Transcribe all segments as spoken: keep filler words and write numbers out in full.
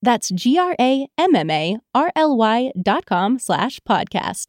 That's G-R-A-M-M-A-R-L-Y dot com slash podcast.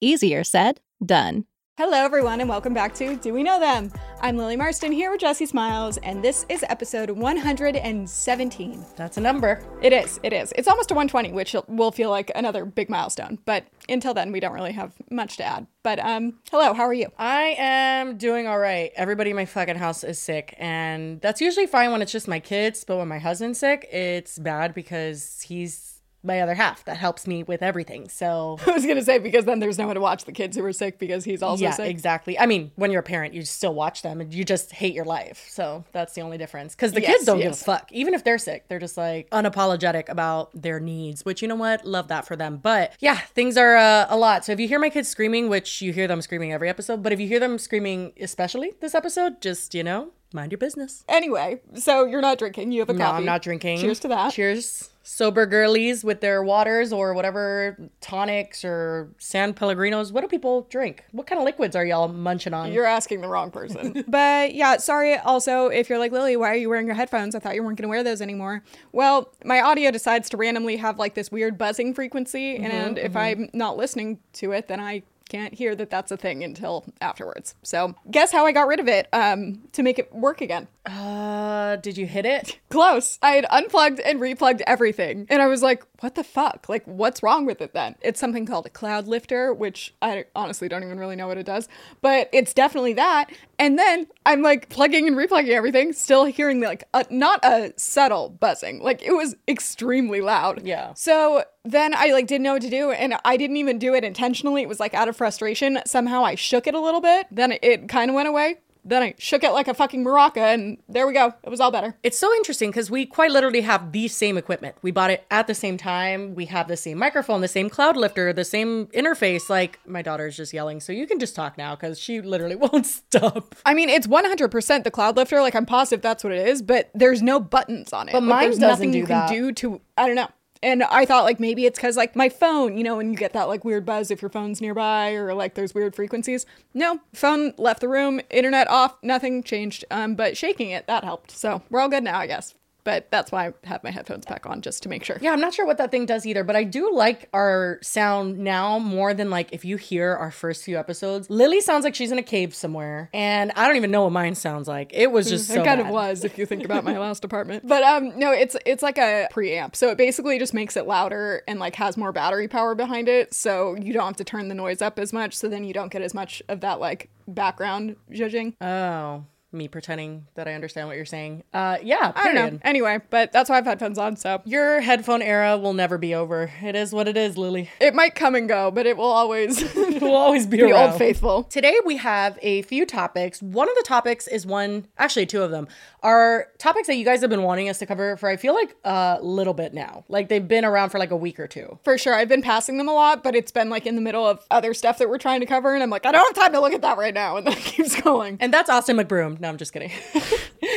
Easier said, done. Hello, everyone, and welcome back to Do We Know Them? I'm Lily Marston here with Jesse Smiles, and this is episode one hundred seventeen. That's a number. It is. It is. It's almost to one hundred twenty, which will feel like another big milestone. But until then, we don't really have much to add. But um, hello, how are you? I am doing all right. Everybody in my fucking house is sick, and that's usually fine when it's just my kids. But when my husband's sick, it's bad because he's my other half that helps me with everything. So I was gonna say, because then there's no one to watch the kids who are sick because he's also yeah, sick. Yeah, exactly. I mean, when you're a parent, you still watch them and you just hate your life. So that's the only difference. Because the yes, kids don't yes. give a fuck. Even if they're sick, they're just like unapologetic about their needs, which, you know what? Love that for them. But yeah, things are uh, a lot. So if you hear my kids screaming, which you hear them screaming every episode, but if you hear them screaming, especially this episode, just, you know, mind your business. Anyway, so you're not drinking. You have a no, coffee. No, I'm not drinking. Cheers to that. Cheers. Sober girlies with their waters or whatever, tonics or San Pellegrinos. What do people drink? What kind of liquids are y'all munching on? You're asking the wrong person. But yeah, sorry also if you're like, Lily, why are you wearing your headphones? I thought you weren't going to wear those anymore. Well, my audio decides to randomly have like this weird buzzing frequency. Mm-hmm, and mm-hmm. if I'm not listening to it, then I can't hear that that's a thing until afterwards. So guess how I got rid of it um, to make it work again. Uh, did you hit it? Close. I had unplugged and replugged everything. And I was like, what the fuck? Like, what's wrong with it then? It's something called a cloud lifter, which I honestly don't even really know what it does, but it's definitely that. And then I'm like plugging and replugging everything, still hearing like a, not a subtle buzzing. Like it was extremely loud. Yeah. So then I like didn't know what to do, and I didn't even do it intentionally. It was like out of frustration. Somehow I shook it a little bit. Then it kind of went away. Then I shook it like a fucking maraca, and there we go. It was all better. It's so interesting because we quite literally have the same equipment. We bought it at the same time. We have the same microphone, the same cloud lifter, the same interface. Like, my daughter's just yelling, so you can just talk now because she literally won't stop. I mean, it's one hundred percent the cloud lifter. Like, I'm positive that's what it is, but there's no buttons on it. But like, mine there's doesn't nothing do you that. Can do to, I don't know. And I thought, like, maybe it's because, like, my phone, you know, when you get that, like, weird buzz if your phone's nearby or, like, there's weird frequencies. No, phone left the room, internet off, nothing changed. Um, but shaking it, that helped. So we're all good now, I guess. But that's why I have my headphones back on, just to make sure. Yeah, I'm not sure what that thing does either, but I do like our sound now more than, like, if you hear our first few episodes. Lily sounds like she's in a cave somewhere, and I don't even know what mine sounds like. It was just so It kind bad. Of was, if you think about my last apartment. But, um, no, it's it's like a preamp, so it basically just makes it louder and, like, has more battery power behind it, so you don't have to turn the noise up as much, so then you don't get as much of that, like, background judging. Oh, me pretending that I understand what you're saying. Uh, yeah, period. I don't know. Anyway, but that's why I have headphones on, so. Your headphone era will never be over. It is what it is, Lily. It might come and go, but it will always, it will always be, be old faithful. Today we have a few topics. One of the topics is one, actually two of them, are topics that you guys have been wanting us to cover for, I feel like, a little bit now. Like, they've been around for like a week or two. For sure. I've been passing them a lot, but it's been like in the middle of other stuff that we're trying to cover, and I'm like, I don't have time to look at that right now, and that keeps going. And that's Austin McBroom. No, I'm just kidding.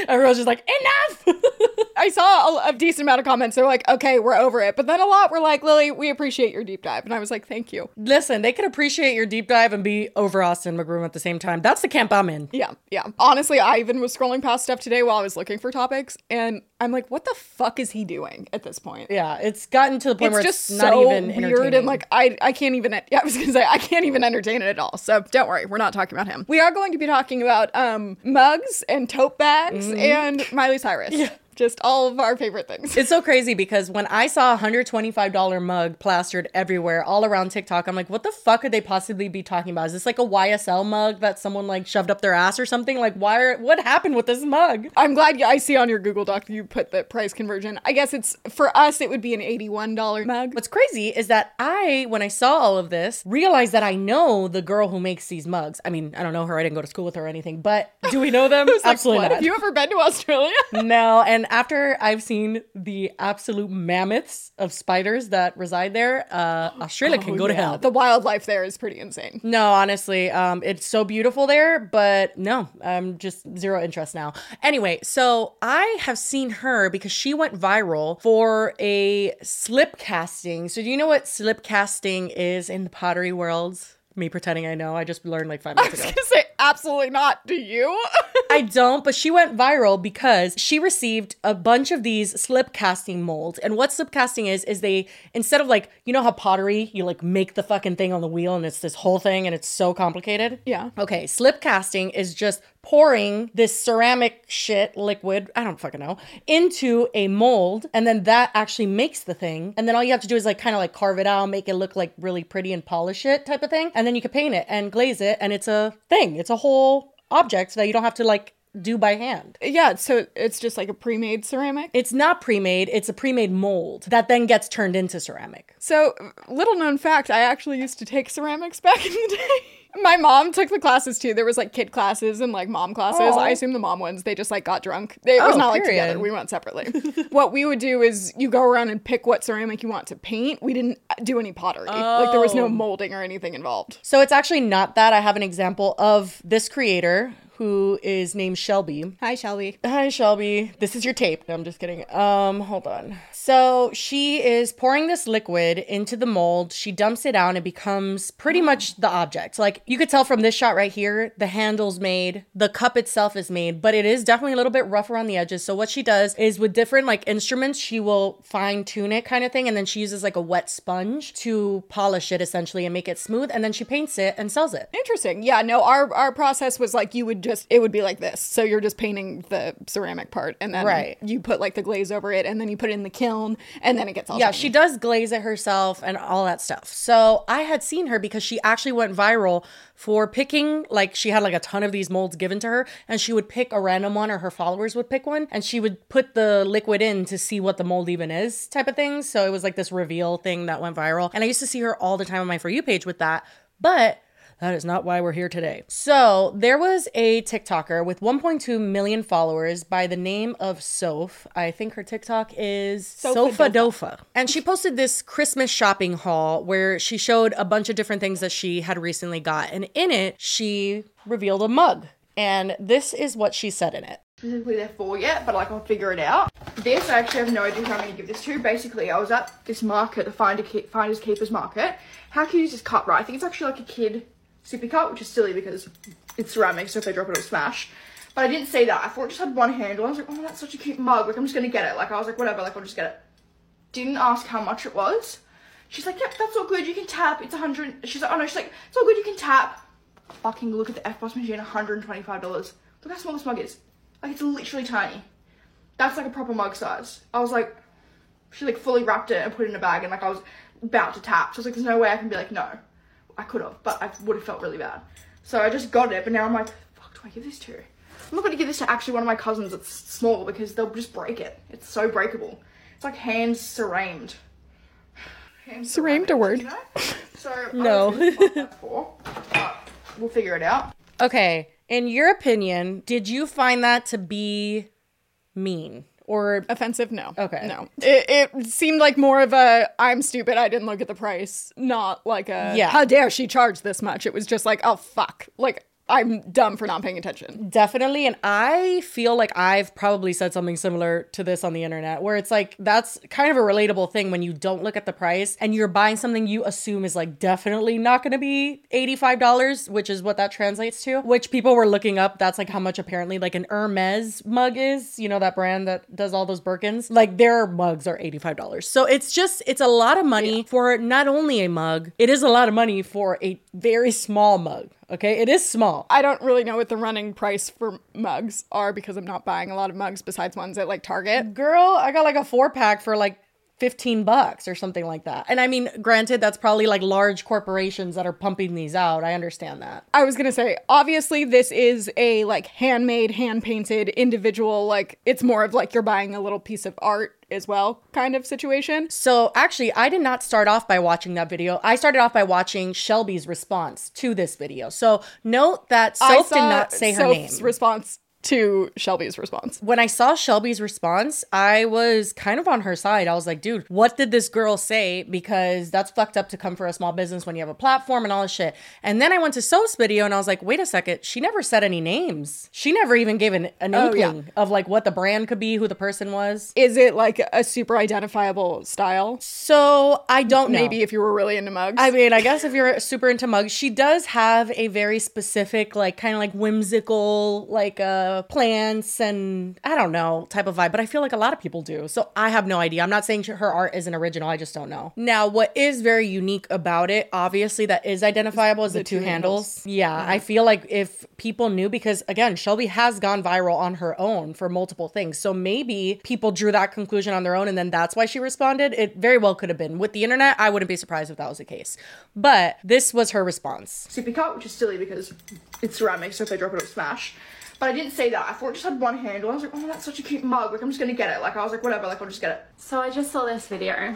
Everyone's just like, enough! I saw a, a decent amount of comments. They're like, okay, we're over it. But then a lot were like, Lily, we appreciate your deep dive. And I was like, thank you. Listen, they can appreciate your deep dive and be over Austin McBroom at the same time. That's the camp I'm in. Yeah, yeah. Honestly, I even was scrolling past stuff today while I was looking for topics. And I'm like, what the fuck is he doing at this point? Yeah, it's gotten to the point it's where just it's so not even weird. And like, I, I can't even, yeah, I was going to say, I can't even entertain it at all. So don't worry, we're not talking about him. We are going to be talking about um mugs and tote bags mm-hmm. and Miley Cyrus. Yeah. Just all of our favorite things. It's so crazy because when I saw a one hundred twenty-five dollars mug plastered everywhere, all around TikTok, I'm like, what the fuck could they possibly be talking about? Is this like a Y S L mug that someone like shoved up their ass or something? Like, why are, what happened with this mug? I'm glad you, I see on your Google Doc you put the price conversion. I guess it's, for us, it would be an eighty-one dollars mug. What's crazy is that I, when I saw all of this, realized that I know the girl who makes these mugs. I mean, I don't know her. I didn't go to school with her or anything, but do we know them? Absolutely like, not. Have you ever been to Australia? No. And after I've seen the absolute mammoths of spiders that reside there, uh, Australia can oh, go yeah. to hell. The wildlife there is pretty insane. No, honestly, um, it's so beautiful there, but no, I'm just zero interest now. Anyway, so I have seen her because she went viral for a slip casting. So do you know what slip casting is in the pottery world? Me pretending I know. I just learned like five minutes ago. I was going to say, absolutely not. Do you? I don't, but she went viral because she received a bunch of these slip casting molds. And what slip casting is, is they, instead of like, you know how pottery, you like make the fucking thing on the wheel and it's this whole thing and it's so complicated? Yeah. Okay, slip casting is just pouring this ceramic shit liquid, I don't fucking know, into a mold, and then that actually makes the thing. And then all you have to do is like kind of like carve it out, make it look like really pretty and polish it type of thing. And then you can paint it and glaze it, and it's a thing. It's a whole object that you don't have to like do by hand. Yeah, so it's just like a pre-made ceramic? It's not pre-made, it's a pre-made mold that then gets turned into ceramic. So, little known fact, I actually used to take ceramics back in the day. My mom took the classes too. There was like kid classes and like mom classes. Aww. I assume the mom ones, they just like got drunk. They, it oh, was not period. Like together. We went separately. What we would do is you go around and pick what ceramic you want to paint. We didn't do any pottery. Oh. Like there was no molding or anything involved. So it's actually not that. I have an example of this creator who is named Shelby. Hi, Shelby. Hi, Shelby. This is your tape. No, I'm just kidding. Um, hold on. So she is pouring this liquid into the mold. She dumps it out and becomes pretty much the object. Like you could tell from this shot right here, the handle's made, the cup itself is made, but it is definitely a little bit rough around the edges. So what she does is with different like instruments, she will fine tune it kind of thing. And then she uses like a wet sponge to polish it essentially and make it smooth. And then she paints it and sells it. Interesting. Yeah, no, our, our process was like you would just, it would be like this. So you're just painting the ceramic part and then right. you put like the glaze over it and then you put it in the kiln and then it gets all Yeah, shiny. She does glaze it herself and all that stuff. So I had seen her because she actually went viral for picking, like she had like a ton of these molds given to her and she would pick a random one or her followers would pick one and she would put the liquid in to see what the mold even is type of thing. So it was like this reveal thing that went viral. And I used to see her all the time on my For You page with that. But that is not why we're here today. So there was a TikToker with one point two million followers by the name of Soph. I think her TikTok is Sofa Dofa. And she posted this Christmas shopping haul where she showed a bunch of different things that she had recently got. And in it, she revealed a mug. And this is what she said in it. Specifically they're for yet, but like I'll figure it out. This, I actually have no idea who I'm going to give this to. Basically, I was at this market, the Finder Keep- Finders Keepers Market. How cute is this cup, right? I think it's actually like a kid sippy cup, which is silly because it's ceramic, so if they drop it, it'll smash. But I didn't see that. I thought it just had one handle. I was like, oh, that's such a cute mug. Like, I'm just going to get it. Like, I was like, whatever. Like, I'll just get it. Didn't ask how much it was. She's like, yep, that's all good. You can tap. It's one hundred. She's like, oh, no. She's like, it's all good. You can tap. Fucking look at the F-Boss machine. one hundred twenty-five dollars. Look how small this mug is. Like, it's literally tiny. That's like a proper mug size. I was like, she like fully wrapped it and put it in a bag. And like, I was about to tap. So I was like, there's no way I can be like, no. I could have, but I would have felt really bad. So I just got it, but now I'm like, fuck, do I give this to? I'm not going to give this to actually one of my cousins that's small because they'll just break it. It's so breakable. It's like hand ceramed. Hand ceramed a word. You know? So no. That for, but we'll figure it out. Okay. In your opinion, did you find that to be mean? Or offensive? No. Okay. No. It, it seemed like more of a, I'm stupid, I didn't look at the price. Not like a, yeah. how dare she charge this much? It was just like, oh, fuck. Like, I'm dumb for not paying attention. Definitely. And I feel like I've probably said something similar to this on the internet where it's like, that's kind of a relatable thing when you don't look at the price and you're buying something you assume is like definitely not going to be eighty-five dollars, which is what that translates to, which people were looking up. That's like how much apparently like an Hermès mug is, you know, that brand that does all those Birkins, like their mugs are eighty-five dollars. So it's just, it's a lot of money yeah. for not only a mug, it is a lot of money for a very small mug. Okay, it is small. I don't really know what the running price for mugs are because I'm not buying a lot of mugs besides ones at like Target. Girl, I got like a four pack for like fifteen bucks or something like that. And I mean, granted, that's probably like large corporations that are pumping these out. I understand that. I was going to say, obviously, this is a like handmade, hand painted individual, like it's more of like you're buying a little piece of art as well kind of situation. So actually, I did not start off by watching that video. I started off by watching Shelby's response to this video. So note that Soph did not say her name. Soph's response to Shelby's response. When I saw Shelby's response, I was kind of on her side. I was like, dude, what did this girl say? Because that's fucked up to come for a small business when you have a platform and all this shit. And then I went to Soph's video and I was like, wait a second, she never said any names. She never even gave an, an oh, inkling yeah. of like what the brand could be, who the person was. Is it like a super identifiable style? So I don't know. Maybe if you were really into mugs. I mean, I guess if you're super into mugs, she does have a very specific, like kind of like whimsical, like a, Uh, plants and I don't know type of vibe, but I feel like a lot of people do. So I have no idea. I'm not saying her art isn't original. I just don't know. Now, what is very unique about it, obviously that is identifiable, is the, the two, two handles. handles. Yeah, yeah. I feel like if people knew, because again, Shelby has gone viral on her own for multiple things. So maybe people drew that conclusion on their own and then that's why she responded. It very well could have been. With the internet, I wouldn't be surprised if that was the case. But this was her response. Sippy cup, which is silly because it's ceramic, so if they drop it, it'll smash. But I didn't say that. I thought it just had one handle. I was like, oh, that's such a cute mug. Like, I'm just going to get it. Like, I was like, whatever. Like, I'll just get it. So I just saw this video,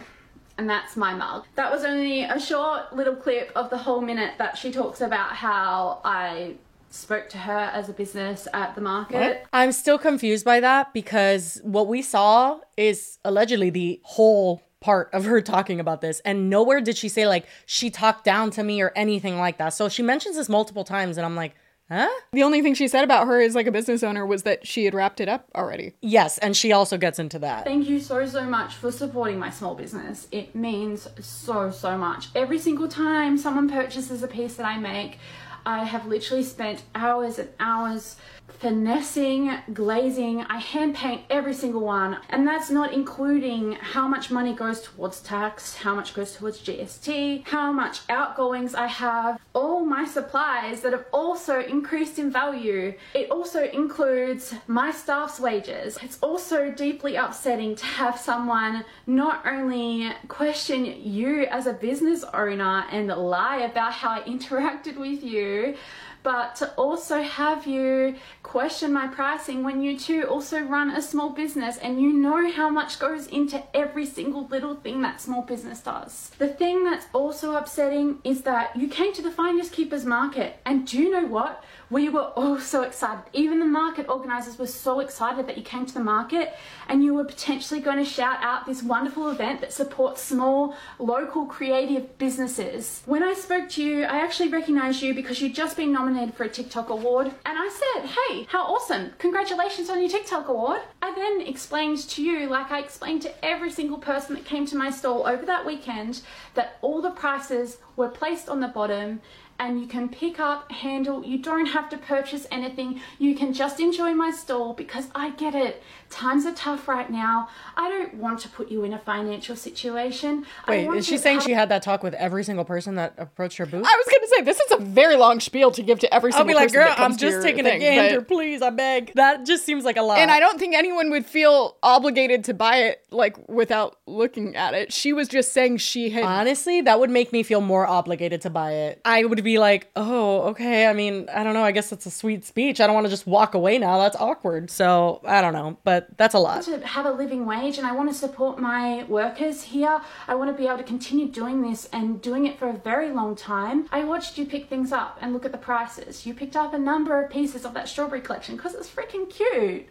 and that's my mug. That was only a short little clip of the whole minute that she talks about how I spoke to her as a business at the market. What? I'm still confused by that because what we saw is allegedly the whole part of her talking about this, and nowhere did she say, like, she talked down to me or anything like that. So she mentions this multiple times, and I'm like, huh? The only thing she said about her as like a business owner was that she had wrapped it up already. Yes, and she also gets into that. Thank you so, so much for supporting my small business. It means so, so much. Every single time someone purchases a piece that I make, I have literally spent hours and hours finessing, glazing. I hand paint every single one. And that's not including how much money goes towards tax, how much goes towards G S T, how much outgoings I have, all my supplies that have also increased in value. It also includes my staff's wages. It's also deeply upsetting to have someone not only question you as a business owner and lie about how I interacted with you, but to also have you question my pricing when you too also run a small business and you know how much goes into every single little thing that small business does. The thing that's also upsetting is that you came to the Finders Keepers Market, and do you know what? We were all so excited. Even the market organizers were so excited that you came to the market and you were potentially going to shout out this wonderful event that supports small, local, creative businesses. When I spoke to you, I actually recognized you because you'd just been nominated for a TikTok award, and I said, hey, how awesome, congratulations on your TikTok award. I then explained to you, like I explained to every single person that came to my stall over that weekend, that all the prices were placed on the bottom and you can pick up, handle, you don't have to purchase anything, you can just enjoy my stall because I get it, times are tough right now, I don't want to put you in a financial situation. Wait, is she saying have- she had that talk with every single person that approached her booth? I was gonna say, this is a very long spiel to give to every single person. I'll be like, girl, I'm just taking a gander, please, I beg. That just seems like a lot. And I don't think anyone would feel obligated to buy it, like, without looking at it. She was just saying she had... Honestly, that would make me feel more obligated to buy it. I would be Be like, oh, okay, I mean, I don't know, I guess that's a sweet speech. I don't want to just walk away now, that's awkward. So I don't know, but that's a lot. I want to have a living wage and I want to support my workers here. I want to be able to continue doing this and doing it for a very long time. I watched you pick things up and look at the prices. You picked up a number of pieces of that strawberry collection because it's freaking cute.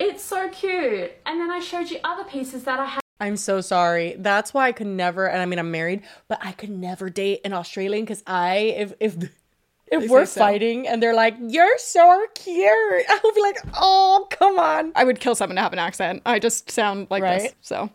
It's so cute. And then I showed you other pieces that I had. I'm so sorry. That's why I could never, and I mean, I'm married, but I could never date an Australian because I, if if if they we're fighting so. And they're like, you're so cute, I would be like, oh, come on. I would kill someone to have an accent. I just sound like right? this, so.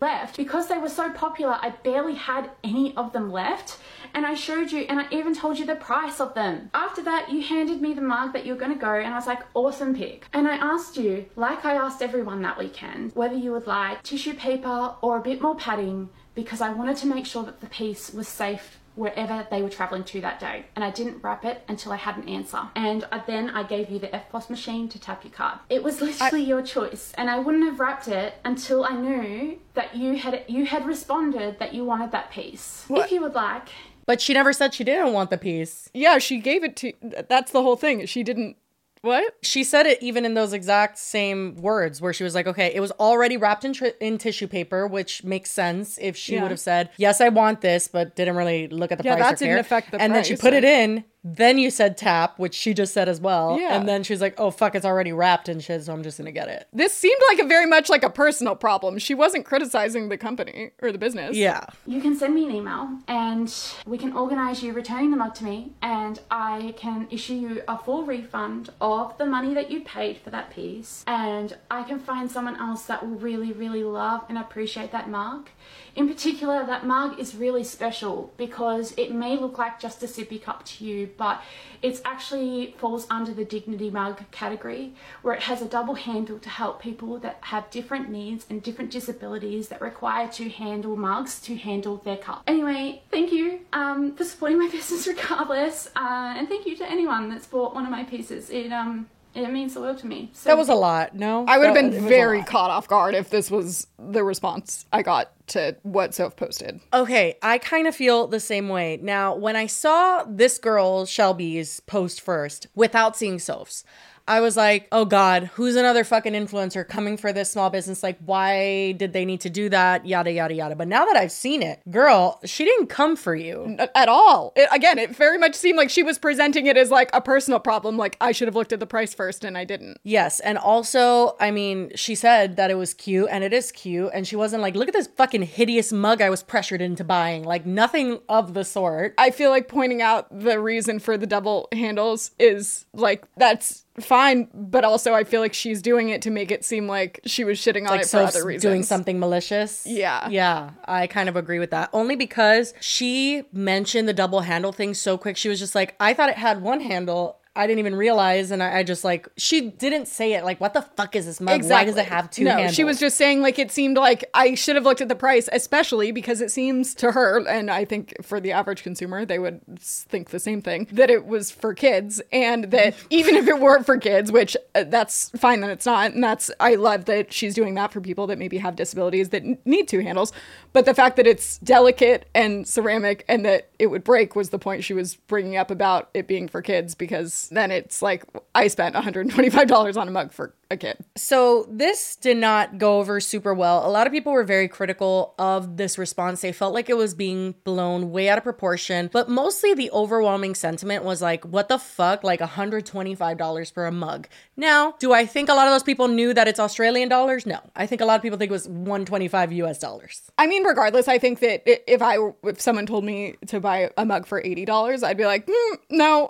Left, because they were so popular, I barely had any of them left. And I showed you, and I even told you the price of them. After that, you handed me the mug that you were going to go, and I was like, awesome pick. And I asked you, like I asked everyone that weekend, whether you would like tissue paper or a bit more padding, because I wanted to make sure that the piece was safe wherever they were traveling to that day, and I didn't wrap it until I had an answer. And I, then I gave you the F B O S machine to tap your card. It was literally I... your choice, and I wouldn't have wrapped it until I knew that you had you had responded that you wanted that piece. What? If you would like. But she never said she didn't want the piece. Yeah, she gave it to, that's the whole thing. She didn't, what? She said it even in those exact same words where she was like, okay, it was already wrapped in, tr- in tissue paper, which makes sense if she yeah. would have said, yes, I want this, but didn't really look at the yeah, price. Yeah, that didn't care. affect the and price. And then she put it in. Then you said tap, which she just said as well. Yeah. And then she's like, oh, fuck, it's already wrapped and shit, so I'm just going to get it. This seemed like a very much like a personal problem. She wasn't criticizing the company or the business. Yeah. You can send me an email and we can organize you returning the mug to me, and I can issue you a full refund of the money that you paid for that piece, and I can find someone else that will really, really love and appreciate that mug. In particular, that mug is really special because it may look like just a sippy cup to you, but it's actually falls under the dignity mug category, where it has a double handle to help people that have different needs and different disabilities that require to handle mugs to handle their cup. Anyway, thank you um, for supporting my business regardless, uh, and thank you to anyone that's bought one of my pieces. It um it means the world to me. So that was a lot. No, I would have been very caught off guard if this was the response I got to what Soph posted. Okay, I kind of feel the same way. Now, when I saw this girl, Shelby's, post first, without seeing Soph's, I was like, oh God, who's another fucking influencer coming for this small business? Like, why did they need to do that? Yada, yada, yada. But now that I've seen it, girl, she didn't come for you. N- at all. It, again, it very much seemed like she was presenting it as like a personal problem. Like, I should have looked at the price first and I didn't. Yes. And also, I mean, she said that it was cute and it is cute. And she wasn't like, look at this fucking hideous mug I was pressured into buying. Like, nothing of the sort. I feel like pointing out the reason for the double handles is like, that's fine, but also I feel like she's doing it to make it seem like she was shitting on like it for other reasons. Doing something malicious. Yeah. Yeah, I kind of agree with that. Only because she mentioned the double handle thing so quick. She was just like, I thought it had one handle. I didn't even realize, and I, I just like, she didn't say it like, what the fuck is this mug? Exactly. Why does it have two no, handles? No, she was just saying like, it seemed like I should have looked at the price, especially because it seems to her, and I think for the average consumer, they would think the same thing, that it was for kids, and that even if it weren't for kids, which uh, that's fine that it's not, and that's, I love that she's doing that for people that maybe have disabilities that n- need two handles, but the fact that it's delicate and ceramic and that it would break was the point she was bringing up about it being for kids, because then it's like, I spent one hundred twenty-five dollars on a mug for a kid. So this did not go over super well. A lot of people were very critical of this response. They felt like it was being blown way out of proportion, but mostly the overwhelming sentiment was like, what the fuck? Like one hundred twenty-five dollars for a mug. Now, do I think a lot of those people knew that it's Australian dollars? No. I think a lot of people think it was one hundred twenty-five U S dollars. I mean, regardless, I think that if I, if someone told me to buy a mug for eighty dollars, I'd be like, mm, no,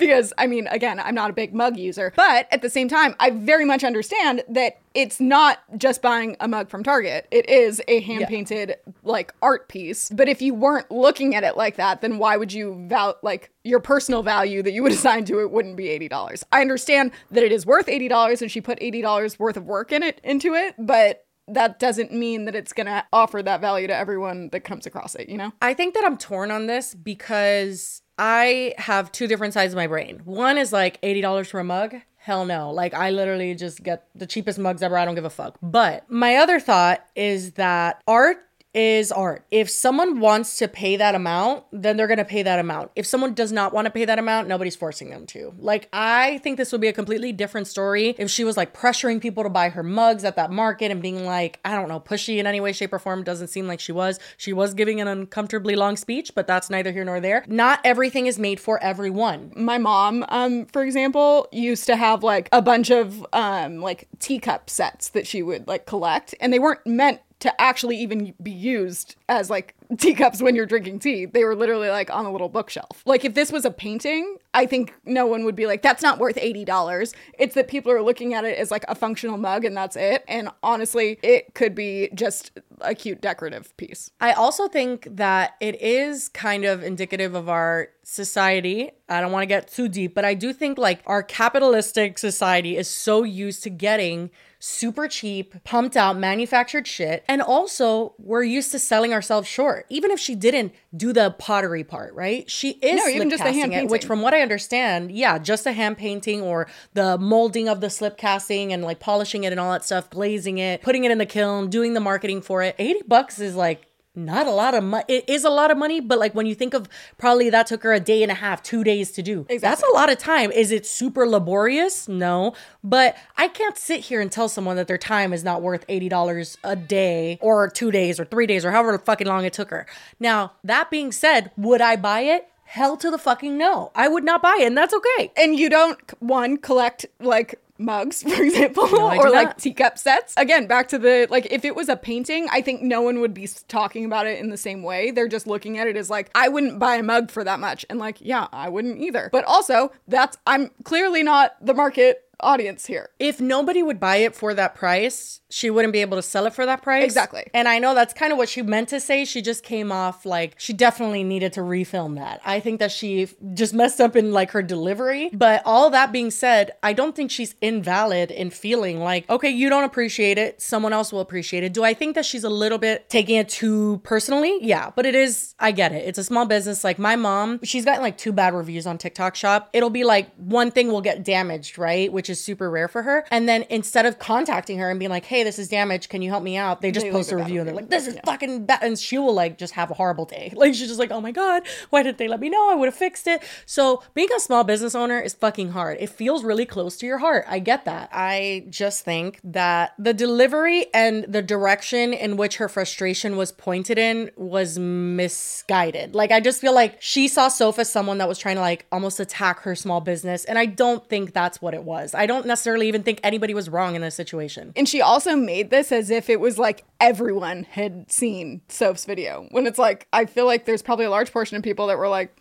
because I mean, again, I'm not a big mug user, but at the same time, I very much understand that it's not just buying a mug from Target. It is a hand-painted, yeah. like, art piece. But if you weren't looking at it like that, then why would you, val- like, your personal value that you would assign to it wouldn't be eighty dollars. I understand that it is worth eighty dollars and she put eighty dollars worth of work in it into it, but that doesn't mean that it's going to offer that value to everyone that comes across it, you know? I think that I'm torn on this because I have two different sides of my brain. One is like eighty dollars for a mug. Hell no. Like, I literally just get the cheapest mugs ever. I don't give a fuck. But my other thought is that art is art. If someone wants to pay that amount, then they're going to pay that amount. If someone does not want to pay that amount, nobody's forcing them to. Like, I think this would be a completely different story if she was like pressuring people to buy her mugs at that market and being like, I don't know, pushy in any way, shape or form. Doesn't seem like she was. She was giving an uncomfortably long speech, but that's neither here nor there. Not everything is made for everyone. My mom, um, for example, used to have like a bunch of um, like teacup sets that she would like collect, and they weren't meant to actually even be used as like teacups when you're drinking tea. They were literally like on a little bookshelf. Like, if this was a painting, I think no one would be like, that's not worth eighty dollars. It's that people are looking at it as like a functional mug and that's it. And honestly, it could be just a cute decorative piece. I also think that it is kind of indicative of our society. I don't want to get too deep, but I do think like our capitalistic society is so used to getting super cheap, pumped out, manufactured shit. And also we're used to selling ourselves short. her, even if she didn't do the pottery part, right? She is no, even just a hand painting, which from what I understand, yeah, just a hand painting or the molding of the slip casting and like polishing it and all that stuff, glazing it, putting it in the kiln, doing the marketing for it. eighty bucks is like not a lot of money. It is a lot of money, but like when you think of probably that took her a day and a half, two days to do. Exactly. That's a lot of time. Is it super laborious? No. But I can't sit here and tell someone that their time is not worth eighty dollars a day or two days or three days or however fucking long it took her. Now, that being said, would I buy it? Hell to the fucking no. I would not buy it, and that's okay. And you don't, one, collect like mugs, for example, no, or like not. teacup sets. Again, back to the, like, if it was a painting, I think no one would be talking about it in the same way. They're just looking at it as like, I wouldn't buy a mug for that much. And like, yeah, I wouldn't either. But also, that's, I'm clearly not the market audience here. If nobody would buy it for that price, she wouldn't be able to sell it for that price. Exactly. And I know that's kind of what she meant to say. She just came off like she definitely needed to refilm that. I think that she just messed up in like her delivery. But all that being said, I don't think she's invalid in feeling like, okay, you don't appreciate it. Someone else will appreciate it. Do I think that she's a little bit taking it too personally? Yeah, but it is, I get it. It's a small business. Like my mom, she's gotten like two bad reviews on TikTok Shop. It'll be like one thing will get damaged, right? Which is super rare for her. And then instead of contacting her and being like, hey, this is damaged, can you help me out? They just they post a review and they're like, this is yeah. fucking bad. And she will like just have a horrible day. Like she's just like, oh my God, why didn't they let me know? I would have fixed it. So being a small business owner is fucking hard. It feels really close to your heart. I get that. I just think that the delivery and the direction in which her frustration was pointed in was misguided. Like I just feel like she saw Soph as someone that was trying to like almost attack her small business. And I don't think that's what it was. I don't necessarily even think anybody was wrong in this situation. And she also made this as if it was like everyone had seen Soph's video. When it's like, I feel like there's probably a large portion of people that were like,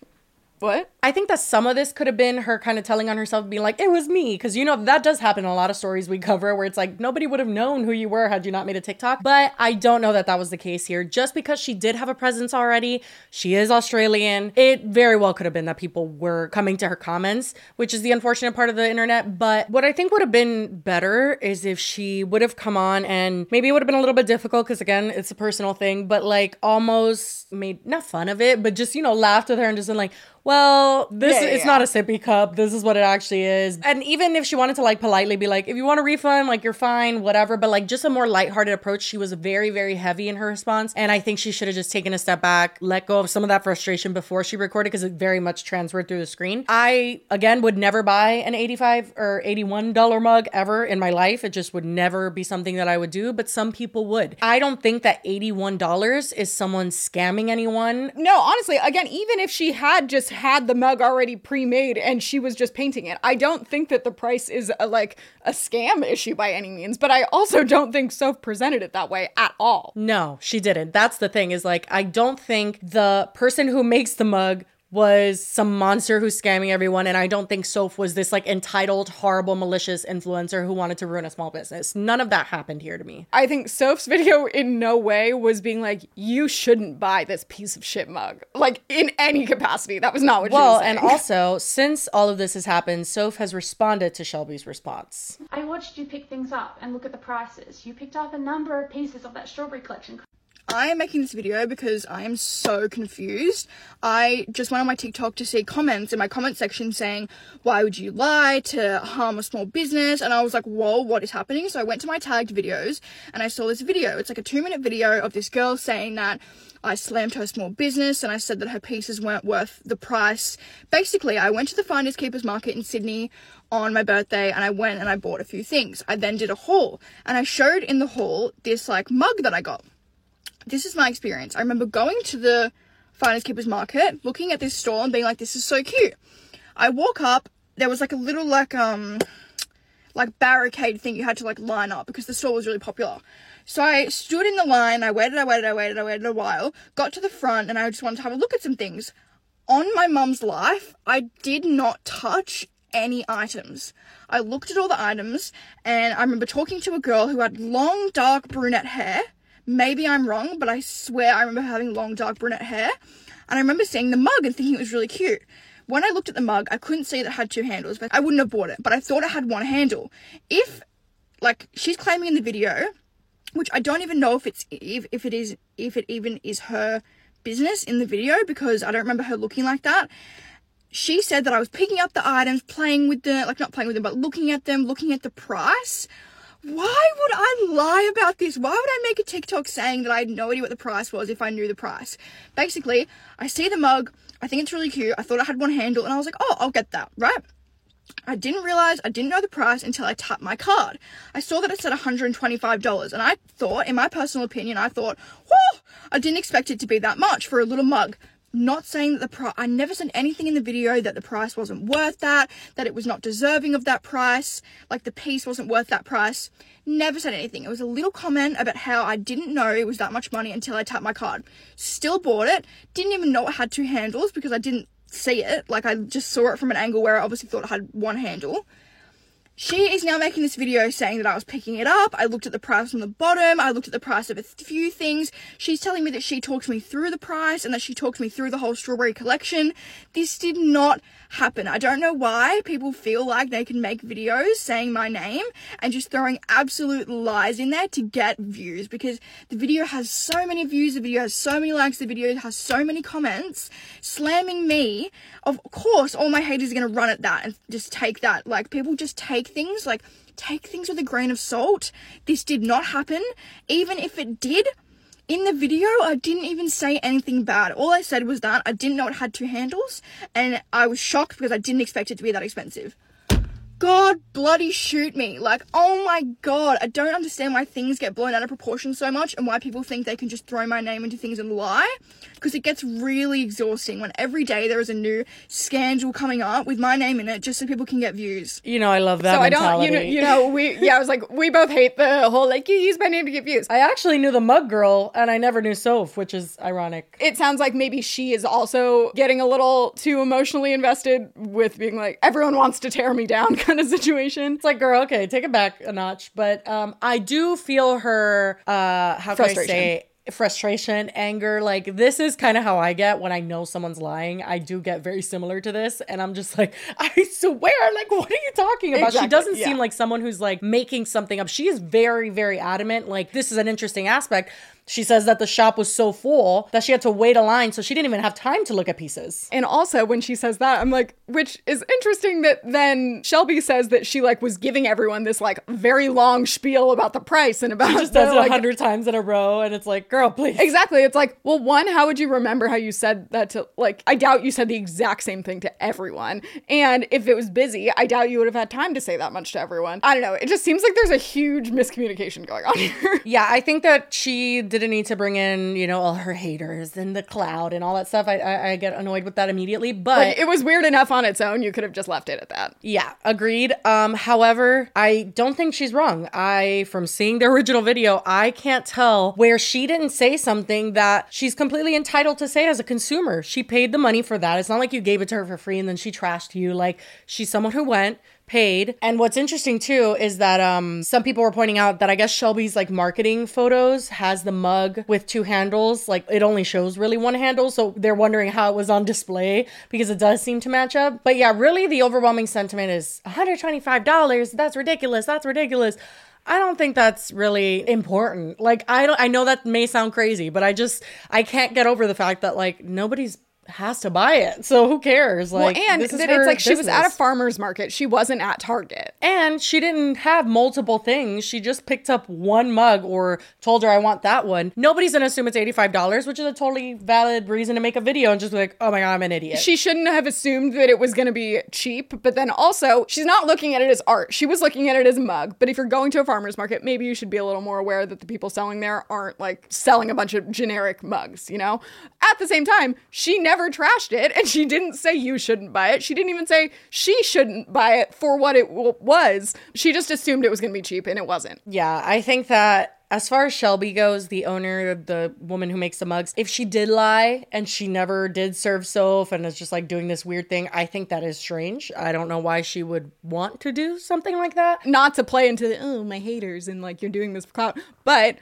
what? I think that some of this could have been her kind of telling on herself, being like, it was me. Because, you know, that does happen in a lot of stories we cover where it's like, nobody would have known who you were had you not made a TikTok. But I don't know that that was the case here. Just because she did have a presence already, she is Australian. It very well could have been that people were coming to her comments, which is the unfortunate part of the internet. But what I think would have been better is if she would have come on and maybe it would have been a little bit difficult because, again, it's a personal thing, but like almost made not fun of it, but just, you know, laughed with her and just been like, well, this yeah, yeah, it's yeah. not a sippy cup. This is what it actually is. And even if she wanted to like politely be like, if you want a refund, like you're fine, whatever. But like just a more lighthearted approach. She was very, very heavy in her response. And I think she should have just taken a step back, let go of some of that frustration before she recorded because it very much transferred through the screen. I, again, would never buy an eighty-five dollars or eighty-one dollars mug ever in my life. It just would never be something that I would do. But some people would. I don't think that eighty-one dollars is someone scamming anyone. No, honestly, again, even if she had just had the mug already pre-made and she was just painting it, I don't think that the price is a, like a scam issue by any means, but I also don't think Soph presented it that way at all. No, she didn't. That's the thing is like, I don't think the person who makes the mug was some monster who's scamming everyone. And I don't think Soph was this like entitled, horrible, malicious influencer who wanted to ruin a small business. None of that happened here to me. I think Soph's video in no way was being like, you shouldn't buy this piece of shit mug. Like in any capacity. That was not what well, she was saying. Well, and also, since all of this has happened, Soph has responded to Shelby's response. I watched you pick things up and look at the prices. You picked up a number of pieces of that strawberry collection. I am making this video because I am so confused. I just went on my TikTok to see comments in my comment section saying, why would you lie to harm a small business? And I was like, whoa, what is happening? So I went to my tagged videos and I saw this video. It's like a two minute video of this girl saying that I slammed her small business and I said that her pieces weren't worth the price. Basically, I went to the Finders Keepers Market in Sydney on my birthday and I went and I bought a few things. I then did a haul and I showed in the haul this like mug that I got. This is my experience. I remember going to the Finders Keepers Market, looking at this store and being like, this is so cute. I walk up, there was like a little like, um, like barricade thing you had to like line up because the store was really popular. So I stood in the line, I waited, I waited, I waited, I waited a while, got to the front and I just wanted to have a look at some things. On my mum's life, I did not touch any items. I looked at all the items and I remember talking to a girl who had long, dark brunette hair. Maybe I'm wrong, but I swear I remember having long, dark brunette hair. And I remember seeing the mug and thinking it was really cute. When I looked at the mug, I couldn't see that it had two handles. But I wouldn't have bought it, but I thought it had one handle. If, like, she's claiming in the video, which I don't even know if it's if, if it is if it even is her business in the video because I don't remember her looking like that. She said that I was picking up the items, playing with them, like not playing with them, but looking at them, looking at the price. Why would I lie about this? Why would I make a TikTok saying that I had no idea what the price was if I knew the price? Basically, I see the mug. I think it's really cute. I thought I had one handle and I was like, oh, I'll get that, right? I didn't realize I didn't know the price until I tapped my card. I saw that it said one hundred twenty-five dollars and I thought, in my personal opinion, I thought, whoa, I didn't expect it to be that much for a little mug. Not saying that the price, I never said anything in the video that the price wasn't worth that, that it was not deserving of that price, like the piece wasn't worth that price. Never said anything. It was a little comment about how I didn't know it was that much money until I tapped my card. Still bought it. Didn't even know it had two handles because I didn't see it. Like I just saw it from an angle where I obviously thought it had one handle. She is now making this video saying that I was picking it up. I looked at the price on the bottom. I looked at the price of a few things. She's telling me that she talked me through the price and that she talked me through the whole strawberry collection. This did not happen. I don't know why people feel like they can make videos saying my name and just throwing absolute lies in there to get views, because the video has so many views, the video has so many likes, the video has so many comments slamming me. Of course, all my haters are going to run at that and just take that. Like, people just take things like take things with a grain of salt. This did not happen. Even if it did, in the video I didn't even say anything bad. All I said was that I didn't know it had two handles and I was shocked because I didn't expect it to be that expensive. God bloody shoot me. Like, oh my god, I don't understand why things get blown out of proportion so much and why people think they can just throw my name into things and lie, because it gets really exhausting when every day there is a new scandal coming up with my name in it just so people can get views. You know, I love that so mentality. I don't, you know, you know we, yeah, I was like, we both hate the whole, like, you use my name to get views. I actually knew the mug girl and I never knew Soph, which is ironic. It sounds like maybe she is also getting a little too emotionally invested with being like, everyone wants to tear me down kind of situation. It's like, girl, okay, take it back a notch. But um I do feel her uh how can I say frustration, anger. Like, this is kind of how I get when I know someone's lying. I do get very similar to this and I'm just like, I swear, like, what are you talking about? Exactly. She doesn't yeah. seem like someone who's like making something up. She is very, very adamant. Like, this is an interesting aspect. She says that the shop was so full that she had to wait a line, so she didn't even have time to look at pieces. And also, when she says that, I'm like, which is interesting that then Shelby says that she, like, was giving everyone this, like, very long spiel about the price and about... She just the, does it a hundred like, times in a row, and it's like, girl, please. Exactly. It's like, well, one, how would you remember how you said that to... Like, I doubt you said the exact same thing to everyone. And if it was busy, I doubt you would have had time to say that much to everyone. I don't know. It just seems like there's a huge miscommunication going on here. Yeah, I think that she... did didn't need to bring in, you know, all her haters and the cloud and all that stuff. I I, I get annoyed with that immediately, but like, it was weird enough on its own. You could have just left it at that. Yeah, agreed. Um, however, I don't think she's wrong. I, from seeing the original video, I can't tell where she didn't say something that she's completely entitled to say as a consumer. She paid the money for that. It's not like you gave it to her for free and then she trashed you. Like, she's someone who went, paid. And what's interesting too is that um some people were pointing out that I guess Shelby's like marketing photos has the mug with two handles. Like, it only shows really one handle, so they're wondering how it was on display because it does seem to match up. But yeah, really the overwhelming sentiment is one hundred twenty-five dollars. That's ridiculous. That's ridiculous. I don't think that's really important. Like, I don't I know that may sound crazy, but I just I can't get over the fact that, like, nobody's has to buy it, so who cares? Like, well, and this is that it's like business. She was at a farmer's market, she wasn't at Target, and she didn't have multiple things. She just picked up one mug or told her I want that one. Nobody's gonna assume it's eighty-five dollars, which is a totally valid reason to make a video and just be like, oh my god, I'm an idiot. She shouldn't have assumed that it was gonna be cheap, but then also she's not looking at it as art, she was looking at it as a mug. But if you're going to a farmer's market, maybe you should be a little more aware that the people selling there aren't like selling a bunch of generic mugs, you know? At the same time, she never trashed it, and she didn't say you shouldn't buy it. She didn't even say she shouldn't buy it for what it w- was. She just assumed it was going to be cheap, and it wasn't. Yeah, I think that as far as Shelby goes, the owner, the woman who makes the mugs, if she did lie and she never did serve Soph and is just like doing this weird thing, I think that is strange. I don't know why she would want to do something like that. Not to play into the, oh, my haters and like you're doing this for clout, but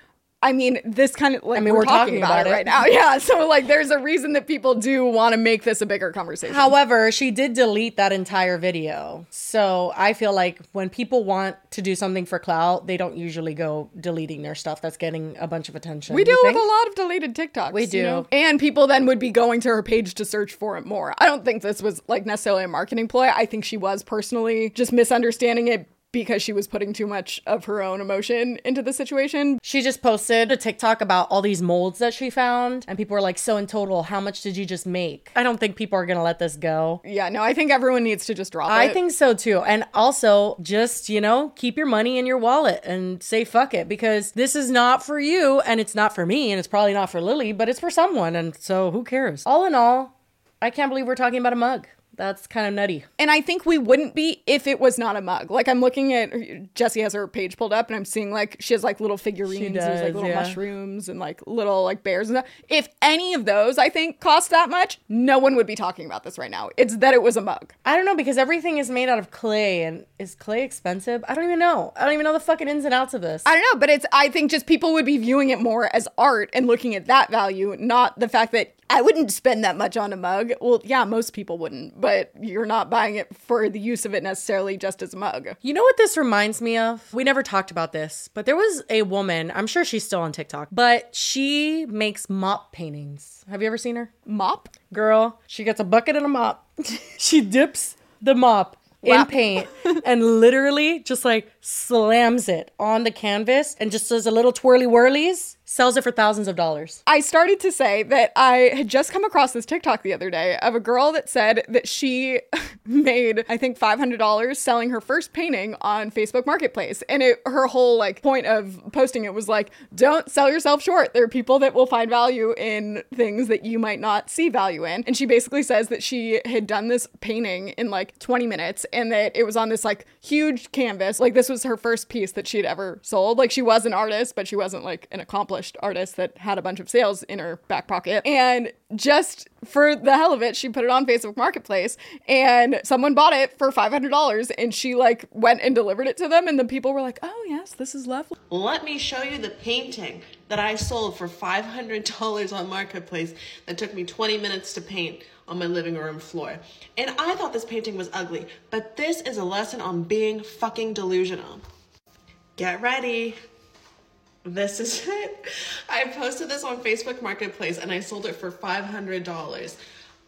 I mean, this kind of, like, I mean, we're, we're talking, talking about, about it, it right now. Yeah. So, like, there's a reason that people do want to make this a bigger conversation. However, she did delete that entire video. So I feel like when people want to do something for clout, they don't usually go deleting their stuff that's getting a bunch of attention. We deal with a lot of deleted TikToks. We do. You know? And people then would be going to her page to search for it more. I don't think this was, like, necessarily a marketing ploy. I think she was personally just misunderstanding it, because she was putting too much of her own emotion into the situation. She just posted a TikTok about all these molds that she found. And people were like, so in total, how much did you just make? I don't think people are going to let this go. Yeah, no, I think everyone needs to just drop I it. I think so too. And also just, you know, keep your money in your wallet and say, fuck it, because this is not for you. And it's not for me. And it's probably not for Lily, but it's for someone. And so who cares? All in all, I can't believe we're talking about a mug. That's kind of nutty. And I think we wouldn't be if it was not a mug. Like, I'm looking at, Jessie has her page pulled up and I'm seeing, like, she has, like, little figurines. Does, there's, like, little yeah. mushrooms and, like, little, like, bears and stuff. If any of those, I think, cost that much, no one would be talking about this right now. It's that it was a mug. I don't know, because everything is made out of clay, and is clay expensive? I don't even know. I don't even know the fucking ins and outs of this. I don't know, but it's, I think just people would be viewing it more as art and looking at that value, not the fact that I wouldn't spend that much on a mug. Well, yeah, most people wouldn't, but you're not buying it for the use of it necessarily just as a mug. You know what this reminds me of? We never talked about this, but there was a woman, I'm sure she's still on TikTok, but she makes mop paintings. Have you ever seen her? Mop? Girl, she gets a bucket and a mop. She dips the mop wow. in paint and literally just like slams it on the canvas and just does a little twirly whirlies. Sells it for thousands of dollars. I started to say that I had just come across this TikTok the other day of a girl that said that she made, I think, five hundred dollars selling her first painting on Facebook Marketplace. And it, her whole like point of posting it was like, don't sell yourself short. There are people that will find value in things that you might not see value in. And she basically says that she had done this painting in like twenty minutes and that it was on this like huge canvas. Like this was her first piece that she'd ever sold. Like she was an artist, but she wasn't like an accomplished artist that had a bunch of sales in her back pocket. And just for the hell of it, she put it on Facebook Marketplace and someone bought it for five hundred dollars and she like went and delivered it to them and the people were like, oh yes, this is lovely. Let me show you the painting that I sold for five hundred dollars on Marketplace that took me twenty minutes to paint on my living room floor. And I thought this painting was ugly, but this is a lesson on being fucking delusional. Get ready. This is it. I posted this on Facebook Marketplace and I sold it for five hundred dollars.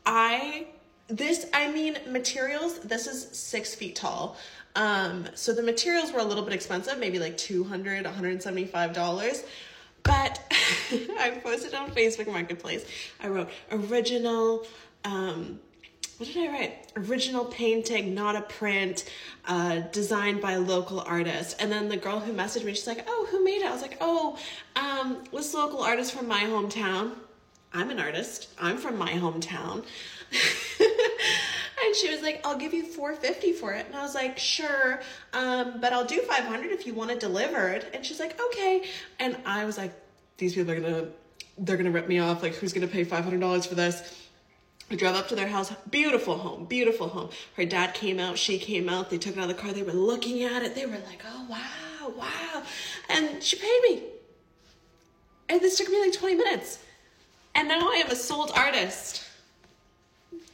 I, this, I mean, materials, this is six feet tall. Um, so the materials were a little bit expensive, maybe like two hundred dollars, one hundred seventy-five dollars. But I posted on Facebook Marketplace. I wrote original, um, what did I write? Original painting, not a print, uh, designed by a local artist. And then the girl who messaged me, she's like, oh, who made it? I was like, oh, um, this local artist from my hometown. I'm an artist. I'm from my hometown. And she was like, I'll give you four hundred fifty dollars for it. And I was like, sure, um, but I'll do five hundred dollars if you want it delivered. And she's like, okay. And I was like, these people are gonna, they're gonna rip me off. Like, who's gonna pay five hundred dollars for this? I drove up to their house, beautiful home, beautiful home. Her dad came out, she came out, they took it out of the car, they were looking at it, they were like, oh, wow, wow. And she paid me. And this took me like twenty minutes. And now I am a sold artist.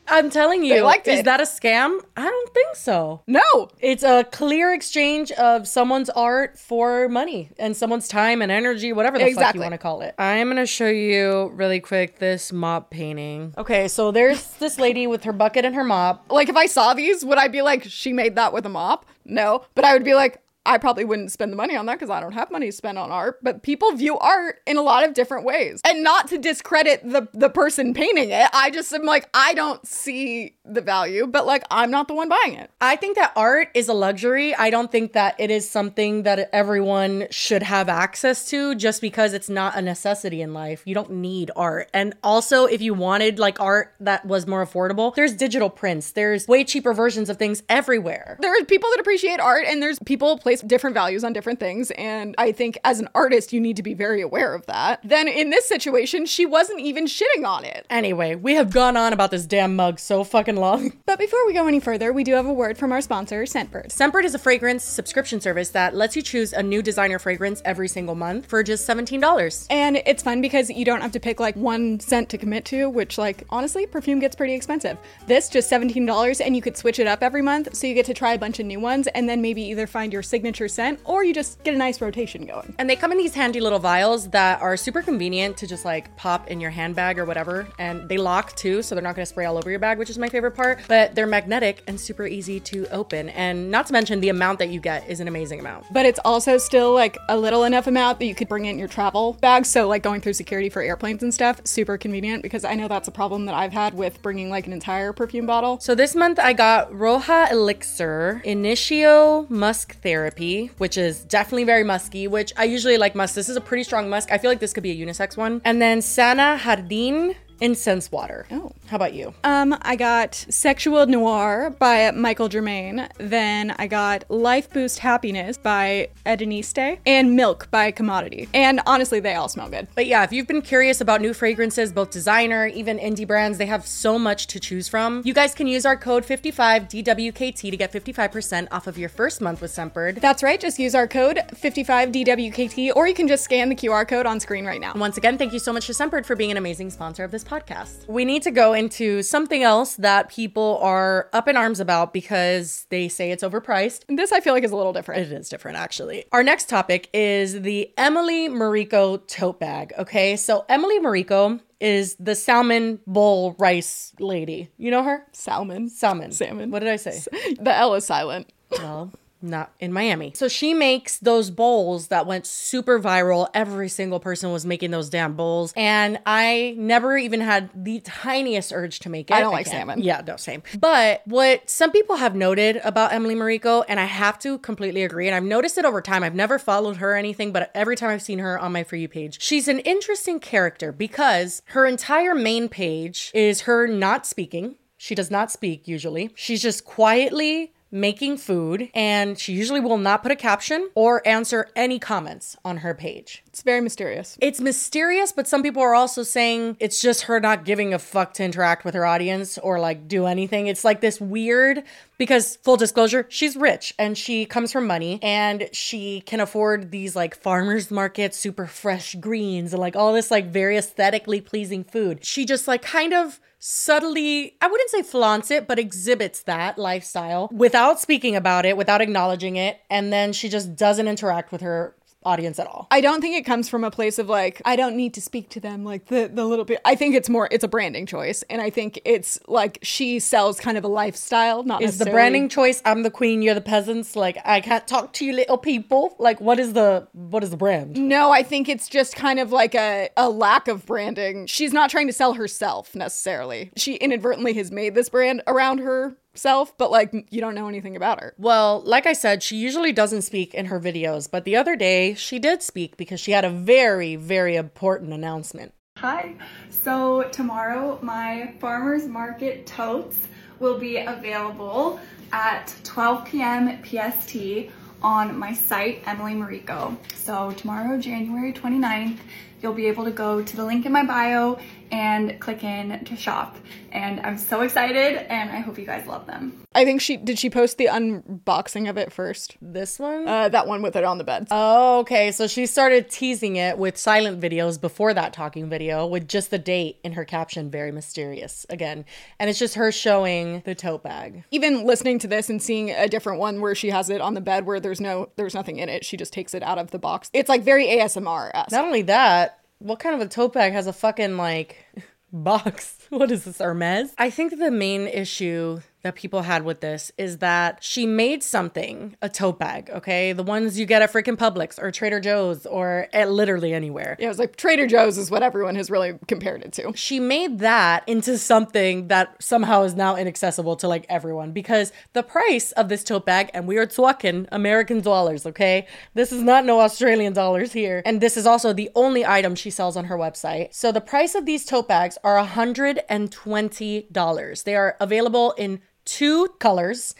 I'm telling you, is that a scam? I don't think so. No. It's a clear exchange of someone's art for money and someone's time and energy, whatever the exactly. fuck you want to call it. I'm going to show you really quick this mop painting. Okay, so there's this lady with her bucket and her mop. Like, if I saw these, would I be like, she made that with a mop? No. But I would be like, I probably wouldn't spend the money on that because I don't have money to spend on art, but people view art in a lot of different ways. And not to discredit the, the person painting it, I just am like, I don't see the value, but like, I'm not the one buying it. I think that art is a luxury. I don't think that it is something that everyone should have access to just because it's not a necessity in life. You don't need art. And also, if you wanted like art that was more affordable, there's digital prints. There's way cheaper versions of things everywhere. There are people that appreciate art and there's people, places, place different values on different things. And I think as an artist, you need to be very aware of that. Then in this situation, she wasn't even shitting on it. Anyway, we have gone on about this damn mug so fucking long. But before we go any further, we do have a word from our sponsor, Scentbird. Scentbird is a fragrance subscription service that lets you choose a new designer fragrance every single month for just seventeen dollars. And it's fun because you don't have to pick like one scent to commit to, which like, honestly, perfume gets pretty expensive. This, just seventeen dollars, and you could switch it up every month, so you get to try a bunch of new ones and then maybe either find your signature scent or you just get a nice rotation going. And they come in these handy little vials that are super convenient to just like pop in your handbag or whatever, and they lock too, so they're not going to spray all over your bag, which is my favorite part, but they're magnetic and super easy to open. And not to mention the amount that you get is an amazing amount. But it's also still like a little enough amount that you could bring in your travel bag, so like going through security for airplanes and stuff, super convenient, because I know that's a problem that I've had with bringing like an entire perfume bottle. So this month I got Roja Elixir Initio Musk Therapy, which is definitely very musky, which I usually like musk. This is a pretty strong musk. I feel like this could be a unisex one. And then Sana Jardin Incense Water. Oh. How about you? Um, I got Sexual Noir by Michel Germain. Then I got Life Boost Happiness by Edeniste and Milk by COMMODITY. And honestly, they all smell good. But yeah, if you've been curious about new fragrances, both designer, even indie brands, they have so much to choose from. You guys can use our code fifty-five D W K T to get fifty-five percent off of your first month with Scentbird. That's right. Just use our code fifty-five D W K T, or you can just scan the Q R code on screen right now. And once again, thank you so much to Scentbird for being an amazing sponsor of this podcast. We need to go into something else that people are up in arms about because they say it's overpriced. And this I feel like is a little different. It is different, actually. Our next topic is the Emily Mariko tote bag. Okay, so Emily Mariko is the salmon bowl rice lady. You know her? Salmon. Salmon. Salmon. What did I say? The L is silent. Well, not in Miami. So she makes those bowls that went super viral. Every single person was making those damn bowls. And I never even had the tiniest urge to make it. I don't I like can't. salmon. Yeah, no, same. But what some people have noted about Emily Mariko, and I have to completely agree, and I've noticed it over time. I've never followed her or anything, but every time I've seen her on my For You page, she's an interesting character because her entire main page is her not speaking. She does not speak usually. She's just quietly making food, and she usually will not put a caption or answer any comments on her page. It's very mysterious. It's mysterious, but some people are also saying it's just her not giving a fuck to interact with her audience or like do anything. It's like this weird, because full disclosure, she's rich and she comes from money and she can afford these like farmers market, super fresh greens and like all this like very aesthetically pleasing food. She just like kind of subtly, I wouldn't say flaunts it, but exhibits that lifestyle without speaking about it, without acknowledging it. And then she just doesn't interact with her audience at all. I don't think it comes from a place of like, I don't need to speak to them, like the, the little bit. I think it's more, it's a branding choice. And I think it's like she sells kind of a lifestyle, not necessarily. Is the branding choice, I'm the queen, you're the peasants, like I can't talk to you little people. Like what is the, what is the brand? No, I think it's just kind of like a, a lack of branding. She's not trying to sell herself necessarily. She inadvertently has made this brand around her self, but like you don't know anything about her. Well, like I said, she usually doesn't speak in her videos, but the other day she did speak because she had a very, very important announcement. Hi, so tomorrow my farmers market totes will be available at twelve p.m. P S T on my site, Emily Mariko. So tomorrow, January twenty-ninth, you'll be able to go to the link in my bio and click in to shop. And I'm so excited and I hope you guys love them. I think she, did she post the unboxing of it first? This one? Uh, that one with it on the bed. Oh, okay. So she started teasing it with silent videos before that talking video with just the date in her caption, very mysterious again. And it's just her showing the tote bag. Even listening to this and seeing a different one where she has it on the bed where there's no, there's nothing in it. She just takes it out of the box. It's like very A S M R-esque. Not only that, what kind of a tote bag has a fucking like box? What is this, Hermès? I think the main issue that people had with this is that she made something, a tote bag, okay? The ones you get at freaking Publix or Trader Joe's or at literally anywhere. Yeah, it was like Trader Joe's is what everyone has really compared it to. She made that into something that somehow is now inaccessible to like everyone because the price of this tote bag, and we are talking American dollars, okay? This is not no Australian dollars here. And this is also the only item she sells on her website. So the price of these tote bags are one hundred twenty dollars. They are available in two colors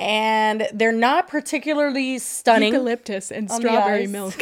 And they're not particularly stunning. Eucalyptus and strawberry milk.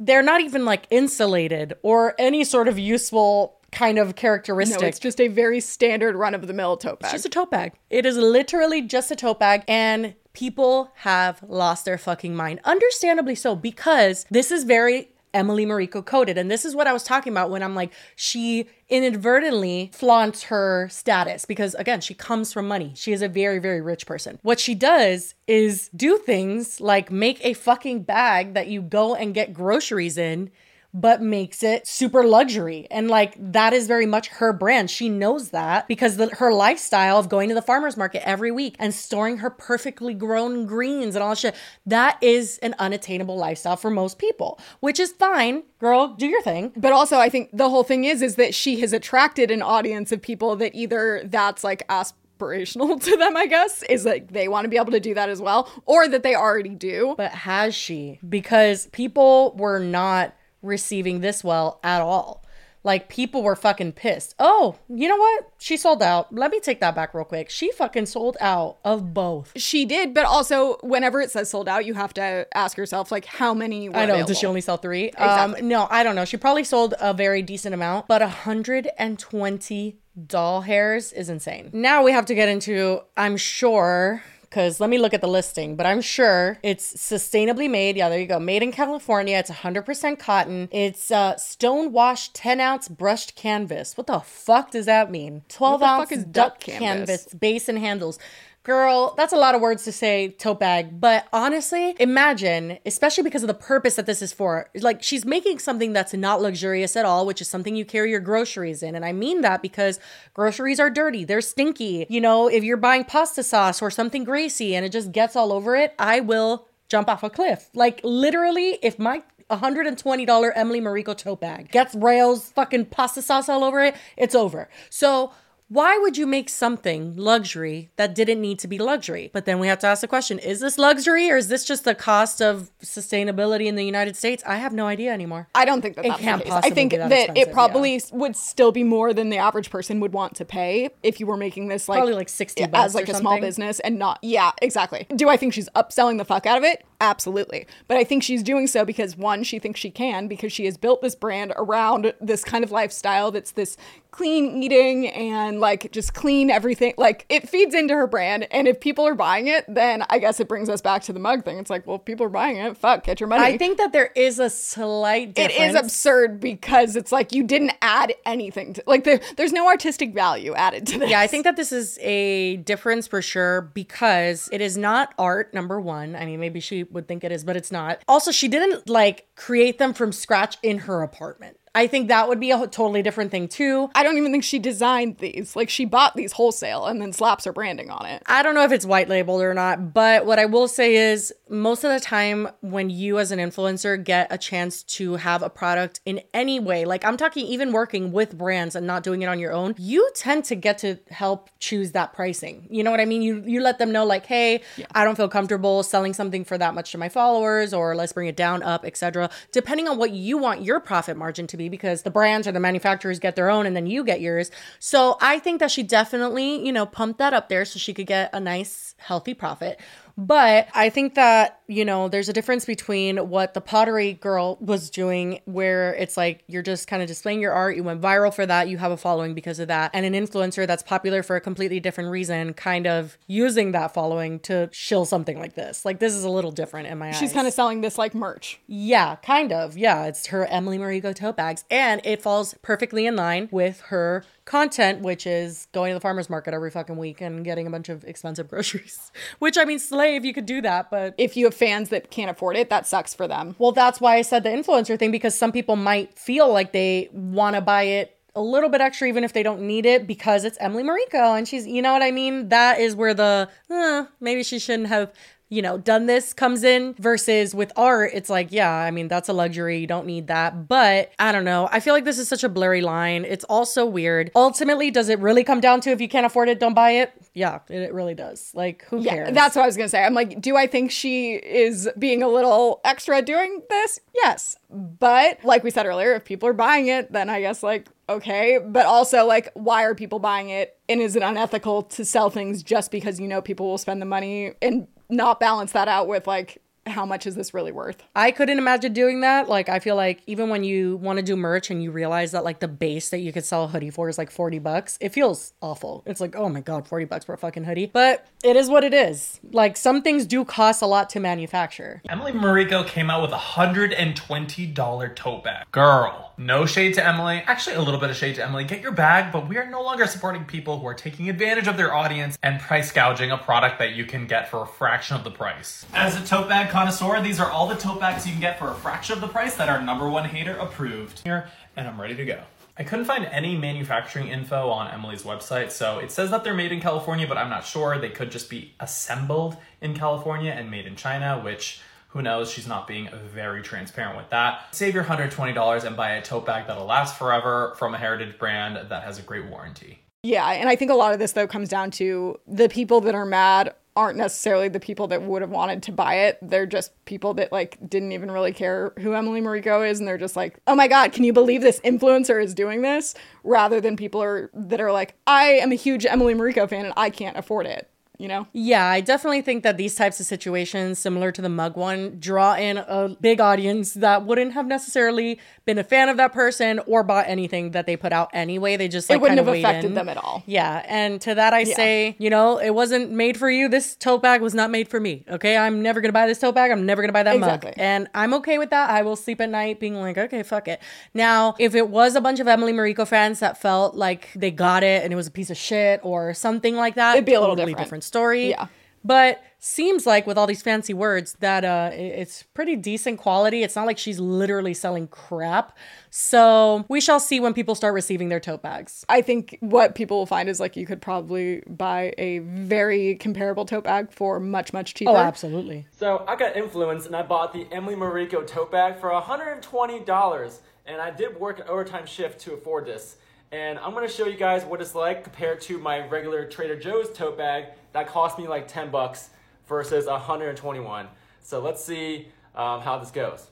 They're not even like insulated or any sort of useful kind of characteristic. No, it's just a very standard run-of-the-mill tote bag. It's just a tote bag. It is literally just a tote bag. And people have lost their fucking mind. Understandably so, because this is very Emily Mariko coded. And this is what I was talking about when I'm like, she inadvertently flaunts her status because, again, she comes from money. She is a very, very rich person. What she does is do things like make a fucking bag that you go and get groceries in, but makes it super luxury. And like, that is very much her brand. She knows that because the, her lifestyle of going to the farmer's market every week and storing her perfectly grown greens and all that shit, that is an unattainable lifestyle for most people, which is fine. Girl, do your thing. But also, I think the whole thing is, is that she has attracted an audience of people that either that's like aspirational to them, I guess, is like they want to be able to do that as well, or that they already do. But has she? Because people were not receiving this well at all. Like, people were fucking pissed. Oh, you know what? She sold out. Let me take that back real quick. She fucking sold out of both. She did, but also whenever it says sold out, you have to ask yourself, like, how many were I know. Available? Did she only sell three? Exactly. Um, no, I don't know. She probably sold a very decent amount, but one hundred twenty doll hairs is insane. Now we have to get into, I'm sure... because let me look at the listing, but I'm sure it's sustainably made. Yeah, there you go. Made in California. It's one hundred percent cotton. It's uh, stone-washed ten-ounce brushed canvas. What the fuck does that mean? twelve-ounce duck canvas, base and handles. Girl, that's a lot of words to say, tote bag. But honestly, imagine, especially because of the purpose that this is for, like, she's making something that's not luxurious at all, which is something you carry your groceries in. And I mean that because groceries are dirty. They're stinky. You know, if you're buying pasta sauce or something greasy and it just gets all over it, I will jump off a cliff. Like, literally, if my one hundred twenty dollars Emily Mariko tote bag gets Rao's fucking pasta sauce all over it, it's over. So... why would you make something luxury that didn't need to be luxury? But then we have to ask the question, is this luxury or is this just the cost of sustainability in the United States? I have no idea anymore. I don't think that that's the case. I think that, that it probably yeah. would still be more than the average person would want to pay if you were making this like, probably like sixty bucks as like a small business and not, yeah, exactly. Do I think she's upselling the fuck out of it? Absolutely. But I think she's doing so because, one, she thinks she can because she has built this brand around this kind of lifestyle that's this clean eating and like just clean everything. Like, it feeds into her brand. And if people are buying it, then I guess it brings us back to the mug thing. It's like, well, if people are buying it, fuck, get your money. I think that there is a slight difference. It is absurd because it's like you didn't add anything to, like, there, there's no artistic value added to this. Yeah, I think that this is a difference for sure because it is not art, number one. I mean, maybe she would think it is, but it's not. Also, she didn't like create them from scratch in her apartment. I think that would be a totally different thing too. I don't even think she designed these. Like, she bought these wholesale and then slaps her branding on it. I don't know if it's white labeled or not, but what I will say is most of the time when you as an influencer get a chance to have a product in any way, like I'm talking even working with brands and not doing it on your own, you tend to get to help choose that pricing. You know what I mean? You you let them know like, hey, yeah. I don't feel comfortable selling something for that much to my followers, or let's bring it down, up, et cetera. Depending on what you want your profit margin to be, because the brands or the manufacturers get their own and then you get yours. So I think that she definitely, you know, pumped that up there so she could get a nice, healthy profit. But I think that, you know, there's a difference between what the pottery girl was doing, where it's like you're just kind of displaying your art. You went viral for that. You have a following because of that. And an influencer that's popular for a completely different reason, kind of using that following to shill something like this. Like, this is a little different in my eyes. She's kind of selling this like merch. Yeah, kind of. Yeah, it's her Emily Mariko tote bags. And it falls perfectly in line with her content, which is going to the farmer's market every fucking week and getting a bunch of expensive groceries, which, I mean, slay if you could do that. But if you have fans that can't afford it, that sucks for them. Well, that's why I said the influencer thing, because some people might feel like they want to buy it a little bit extra, even if they don't need it, because it's Emily Mariko and she's, you know what I mean? That is where the eh, maybe she shouldn't have, you know, done this comes in, versus with art, it's like, yeah, I mean, that's a luxury. You don't need that. But I don't know. I feel like this is such a blurry line. It's also weird. Ultimately, does it really come down to if you can't afford it, don't buy it? Yeah, it really does. Like, who yeah, cares? That's what I was going to say. I'm like, do I think she is being a little extra doing this? Yes. But like we said earlier, if people are buying it, then I guess like, okay. But also like, why are people buying it? And is it unethical to sell things just because you know people will spend the money and not balance that out with like, how much is this really worth? I couldn't imagine doing that. Like, I feel like even when you want to do merch and you realize that like the base that you could sell a hoodie for is like forty bucks, it feels awful. It's like, oh my God, forty bucks for a fucking hoodie. But it is what it is. Like, some things do cost a lot to manufacture. Emily Mariko came out with a one hundred twenty dollars tote bag. Girl, no shade to Emily. Actually, a little bit of shade to Emily. Get your bag, but we are no longer supporting people who are taking advantage of their audience and price gouging a product that you can get for a fraction of the price. As a tote bag connoisseur, these are all the tote bags you can get for a fraction of the price that our number one hater approved. Here, and I'm ready to go. I couldn't find any manufacturing info on Emily's website, so it says that they're made in California, but I'm not sure. They could just be assembled in California and made in China, which, who knows? She's not being very transparent with that. Save your one hundred twenty dollars and buy a tote bag that'll last forever from a heritage brand that has a great warranty. Yeah, and I think a lot of this, though, comes down to the people that are mad aren't necessarily the people that would have wanted to buy it. They're just people that like didn't even really care who Emily Mariko is, and they're just like, oh my God, can you believe this influencer is doing this? Rather than people are that are like, I am a huge Emily Mariko fan and I can't afford it, you know? Yeah, I definitely think that these types of situations, similar to the mug one, draw in a big audience that wouldn't have necessarily been a fan of that person or bought anything that they put out anyway. They just like, it wouldn't have affected in. them at all. Yeah, and to that I yeah. say, you know, it wasn't made for you. This tote bag was not made for me, okay? I'm never gonna buy this tote bag. I'm never gonna buy that exactly. mug. And I'm okay with that. I will sleep at night being like, okay, fuck it. Now, if it was a bunch of Emily Mariko fans that felt like they got it and it was a piece of shit or something like that, it'd be a little totally different. different. Story. Yeah. But seems like with all these fancy words that uh, it's pretty decent quality. It's not like she's literally selling crap. So we shall see when people start receiving their tote bags. I think what people will find is like you could probably buy a very comparable tote bag for much, much cheaper. Oh, absolutely. So I got influenced and I bought the Emily Mariko tote bag for one hundred twenty dollars. And I did work an overtime shift to afford this. And I'm going to show you guys what it's like compared to my regular Trader Joe's tote bag that cost me like ten bucks versus one hundred twenty-one. So let's see um, how this goes.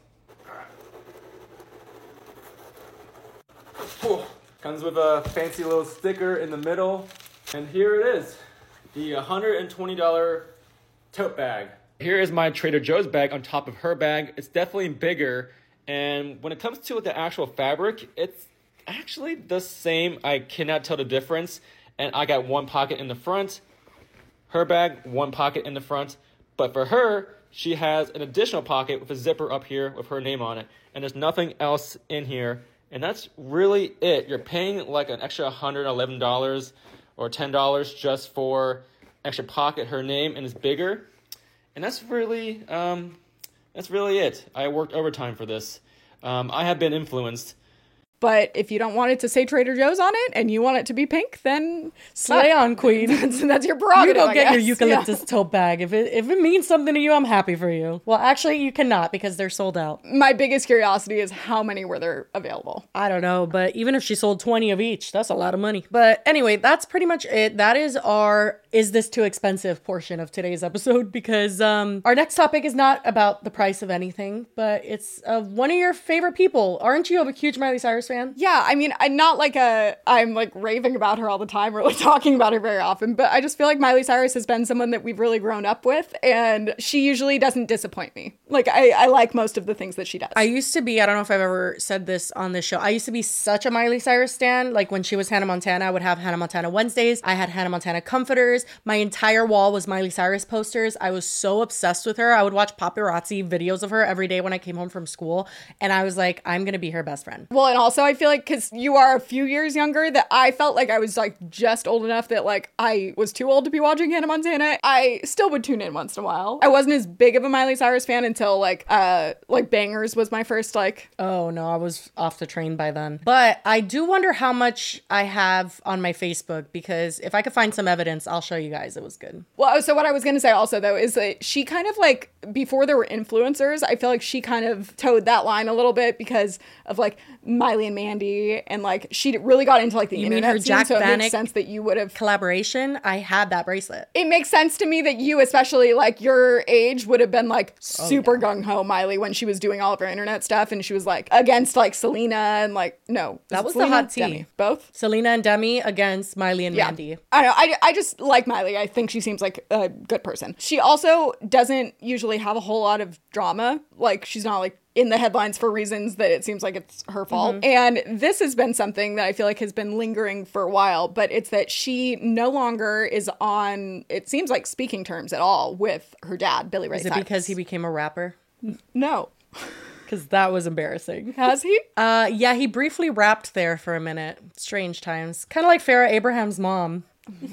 All right. Cool. Comes with a fancy little sticker in the middle. And here it is, the one hundred twenty dollars tote bag. Here is my Trader Joe's bag on top of her bag. It's definitely bigger. And when it comes to the actual fabric, it's actually the same. I cannot tell the difference. And I got one pocket in the front, her bag, one pocket in the front. But for her, she has an additional pocket with a zipper up here with her name on it. And there's nothing else in here. And that's really it. You're paying like an extra one hundred eleven dollars or ten dollars just for extra pocket, her name, and it's bigger. And that's really, um, that's really it. I worked overtime for this. Um, I have been influenced. But if you don't want it to say Trader Joe's on it and you want it to be pink, then slay on, queen. that's, that's your prerogative. You go get your eucalyptus yeah. tote bag. If it if it means something to you, I'm happy for you. Well, actually, you cannot because they're sold out. My biggest curiosity is how many were there available? I don't know. But even if she sold twenty of each, that's a lot of money. But anyway, that's pretty much it. That is our Is This Too Expensive portion of today's episode, because um, our next topic is not about the price of anything, but it's of one of your favorite people. Aren't you a huge Miley Cyrus fan? Yeah, I mean, I'm not like a, I'm like raving about her all the time, really talking about her very often, but I just feel like Miley Cyrus has been someone that we've really grown up with, and she usually doesn't disappoint me. Like, I, I like most of the things that she does. I used to be, I don't know if I've ever said this on this show, I used to be such a Miley Cyrus stan. Like when she was Hannah Montana, I would have Hannah Montana Wednesdays. I had Hannah Montana comforters. My entire wall was Miley Cyrus posters. I was so obsessed with her. I would watch paparazzi videos of her every day when I came home from school. And I was like, I'm going to be her best friend. Well, and also I feel like because you are a few years younger that I felt like I was like just old enough that like I was too old to be watching Hannah Montana. I still would tune in once in a while. I wasn't as big of a Miley Cyrus fan until like, uh, like Bangers was my first like. Oh no, I was off the train by then. But I do wonder how much I have on my Facebook, because if I could find some evidence, I'll show you guys. It was good. Well, so what I was going to say also, though, is that she kind of like, before there were influencers, I feel like she kind of toed that line a little bit because of like Miley and Mandy, and like she really got into like the you internet mean her Jack scene, so Vanek it makes sense that you would have collaboration. I had that bracelet. It makes sense to me that you, especially like your age, would have been like super oh, yeah. gung-ho Miley when she was doing all of her internet stuff, and she was like against like Selena and like no, was that was Selena? The hot tea. Demi. Both Selena and Demi against Miley and yeah. Mandy. I don't know. I I just like. like Miley. I think she seems like a good person. She also doesn't usually have a whole lot of drama. Like, she's not like in the headlines for reasons that it seems like it's her fault. Mm-hmm. And this has been something that I feel like has been lingering for a while, but it's that she no longer is on, it seems like, speaking terms at all with her dad, Billy Ray Cyrus. Is it because he became a rapper? No. Because that was embarrassing. Has he? Uh, yeah, he briefly rapped there for a minute. Strange times. Kind of like Farrah Abraham's mom.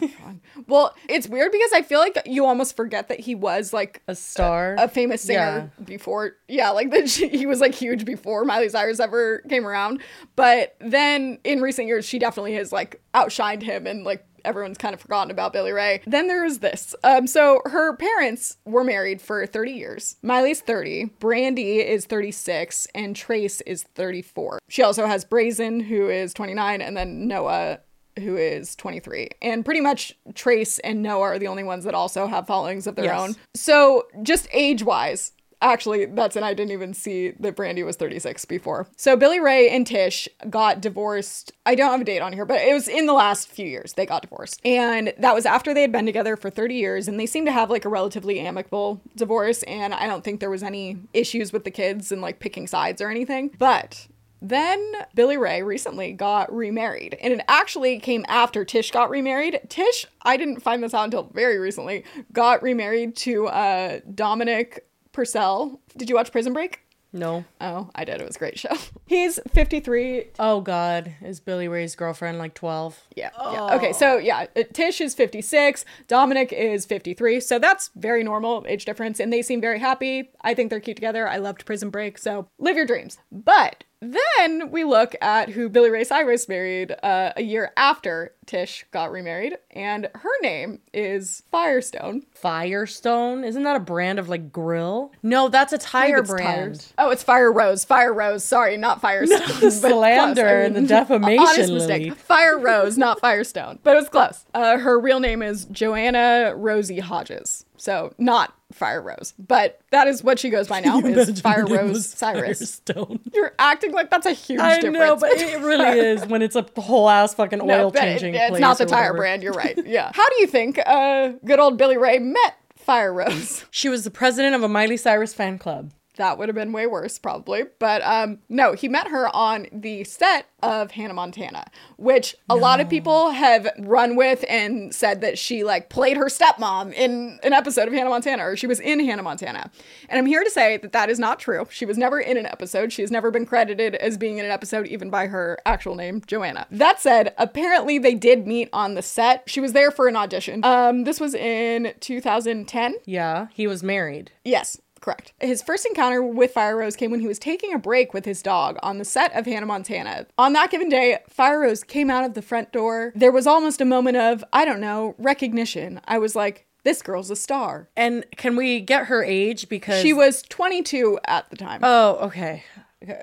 Oh well, it's weird because I feel like you almost forget that he was like a star, a, a famous singer yeah. before. Yeah, like that he was like huge before Miley Cyrus ever came around. But then in recent years, she definitely has like outshined him, and like everyone's kind of forgotten about Billy Ray. Then there was this. Um, so her parents were married for thirty years. Miley's thirty, Brandy is thirty-six, and Trace is thirty-four. She also has Brazen, who is twenty-nine, and then Noah, who is twenty-three. And pretty much Trace and Noah are the only ones that also have followings of their yes. own. So just age-wise, actually, that's and I didn't even see that Brandy was thirty-six before. So Billy Ray and Tish got divorced. I don't have a date on here, but it was in the last few years they got divorced. And that was after they had been together for thirty years, and they seemed to have like a relatively amicable divorce. And I don't think there was any issues with the kids and like picking sides or anything. But then Billy Ray recently got remarried, and it actually came after Tish got remarried. Tish, I didn't find this out until very recently, got remarried to uh, Dominic Purcell. Did you watch Prison Break? No. Oh, I did. It was a great show. He's fifty-three. Oh, God. Is Billy Ray's girlfriend like twelve? Yeah. Oh. yeah. Okay, so yeah, Tish is fifty-six. Dominic is fifty-three. So that's very normal age difference. And they seem very happy. I think they're cute together. I loved Prison Break. So live your dreams. But then we look at who Billy Ray Cyrus married uh, a year after Tish got remarried, and her name is Firestone. Firestone? Isn't that a brand of like grill? No, that's a tire brand. Tires. Oh, it's Fire Rose. Fire Rose. Sorry, not Firestone. No, the slander close. And the defamation. Honest mistake. Fire Rose, not Firestone. But it was close. Uh, her real name is Joanna Rosie Hodges. So not Fire Rose, but that is what she goes by now, is Fire Rose Cyrus. Firestone. You're acting like that's a huge I difference. I know, but it really is when it's a whole ass fucking no, oil changing it, it's place. It's not the tire whatever. Brand, you're right. Yeah. How do you think uh, good old Billy Ray met Fire Rose? She was the president of a Miley Cyrus fan club. That would have been way worse, probably. But um, no, he met her on the set of Hannah Montana, which a no. lot of people have run with and said that she like played her stepmom in an episode of Hannah Montana, or she was in Hannah Montana. And I'm here to say that that is not true. She was never in an episode. She has never been credited as being in an episode, even by her actual name, Joanna. That said, apparently they did meet on the set. She was there for an audition. Um, this was in two thousand ten. Yeah, he was married. Yes. Correct. His first encounter with Fire Rose came when he was taking a break with his dog on the set of Hannah Montana. On that given day, Fire Rose came out of the front door. There was almost a moment of, I don't know, recognition. I was like, this girl's a star. And can we get her age? Because she was twenty-two at the time. Oh, okay.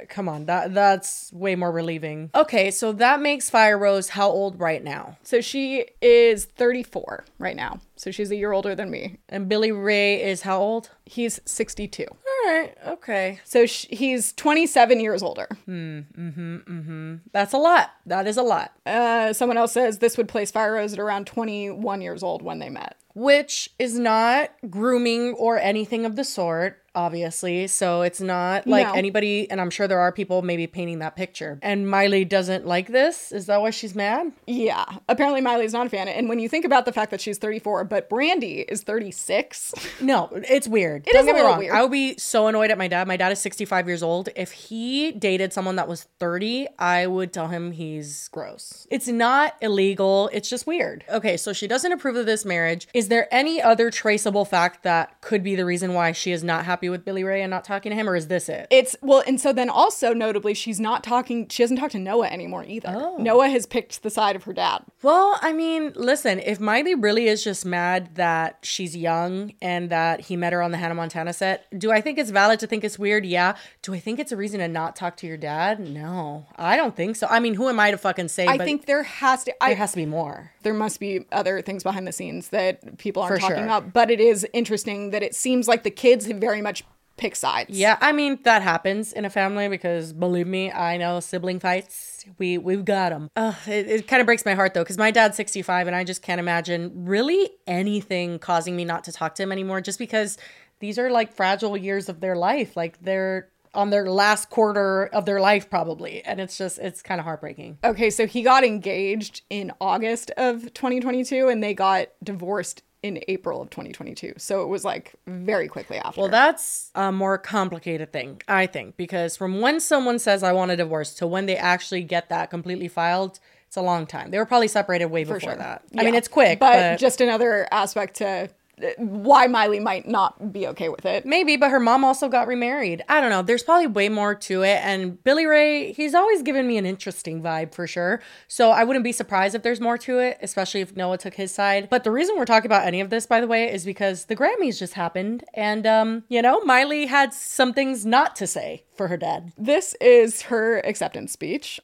Come on, that that's way more relieving. Okay, so that makes Fire Rose how old right now? So she is thirty-four right now. So she's a year older than me. And Billy Ray is how old? He's sixty-two. All right, okay. So sh- he's twenty-seven years older. Hmm, mm-hmm, mm-hmm. That's a lot. That is a lot. Uh, someone else says this would place Fire Rose at around twenty-one years old when they met. Which is not grooming or anything of the sort, obviously. So it's not like no. anybody, and I'm sure there are people maybe painting that picture. And Miley doesn't like this? Is that why she's mad? Yeah. Apparently Miley's not a fan. And when you think about the fact that she's thirty-four, but Brandy is thirty-six. No, it's weird. It Don't is get a me wrong. Weird. I would be so annoyed at my dad. My dad is sixty-five years old. If he dated someone that was thirty, I would tell him he's gross. It's not illegal. It's just weird. Okay, so she doesn't approve of this marriage. Is there any other traceable fact that could be the reason why she is not happy with Billy Ray and not talking to him, or is this it? It's, well, and so then also notably, she's not talking, she hasn't talked to Noah anymore either. Oh. Noah has picked the side of her dad. Well, I mean, listen, if Miley really is just mad that she's young and that he met her on the Hannah Montana set, do I think it's valid to think it's weird? Yeah. Do I think it's a reason to not talk to your dad? No, I don't think so. I mean, who am I to fucking say? I but think there has to, I, there has to be more. There must be other things behind the scenes that people aren't For talking sure. about, but it is interesting that it seems like the kids have very much pick sides. Yeah, I mean, that happens in a family because, believe me, I know sibling fights. We, we've got them. Ugh, it it kind of breaks my heart, though, because my dad's sixty-five and I just can't imagine really anything causing me not to talk to him anymore, just because these are like fragile years of their life. Like they're on their last quarter of their life, probably. And it's just, it's kind of heartbreaking. Okay, so he got engaged in August of twenty twenty-two and they got divorced in April of twenty twenty-two. So it was like very quickly after. Well, that's a more complicated thing, I think, because from when someone says, I want a divorce, to when they actually get that completely filed, it's a long time. They were probably separated way before sure. that. Yeah. I mean, it's quick. But, but just another aspect to why Miley might not be okay with it. Maybe, but her mom also got remarried. I don't know. There's probably way more to it. And Billy Ray, he's always given me an interesting vibe for sure. So I wouldn't be surprised if there's more to it, especially if Noah took his side. But the reason we're talking about any of this, by the way, is because the Grammys just happened. And, um, you know, Miley had some things not to say for her dad. This is her acceptance speech.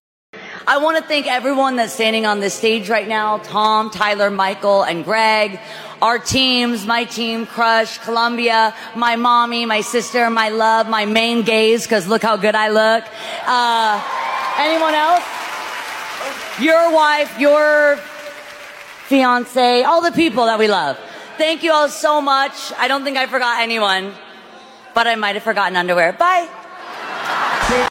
I want to thank everyone that's standing on this stage right now, Tom, Tyler, Michael, and Greg, our teams, my team, Crush, Columbia, my mommy, my sister, my love, my main gaze, because look how good I look. Uh, anyone else? Your wife, your fiance, all the people that we love. Thank you all so much. I don't think I forgot anyone, but I might have forgotten underwear. Bye.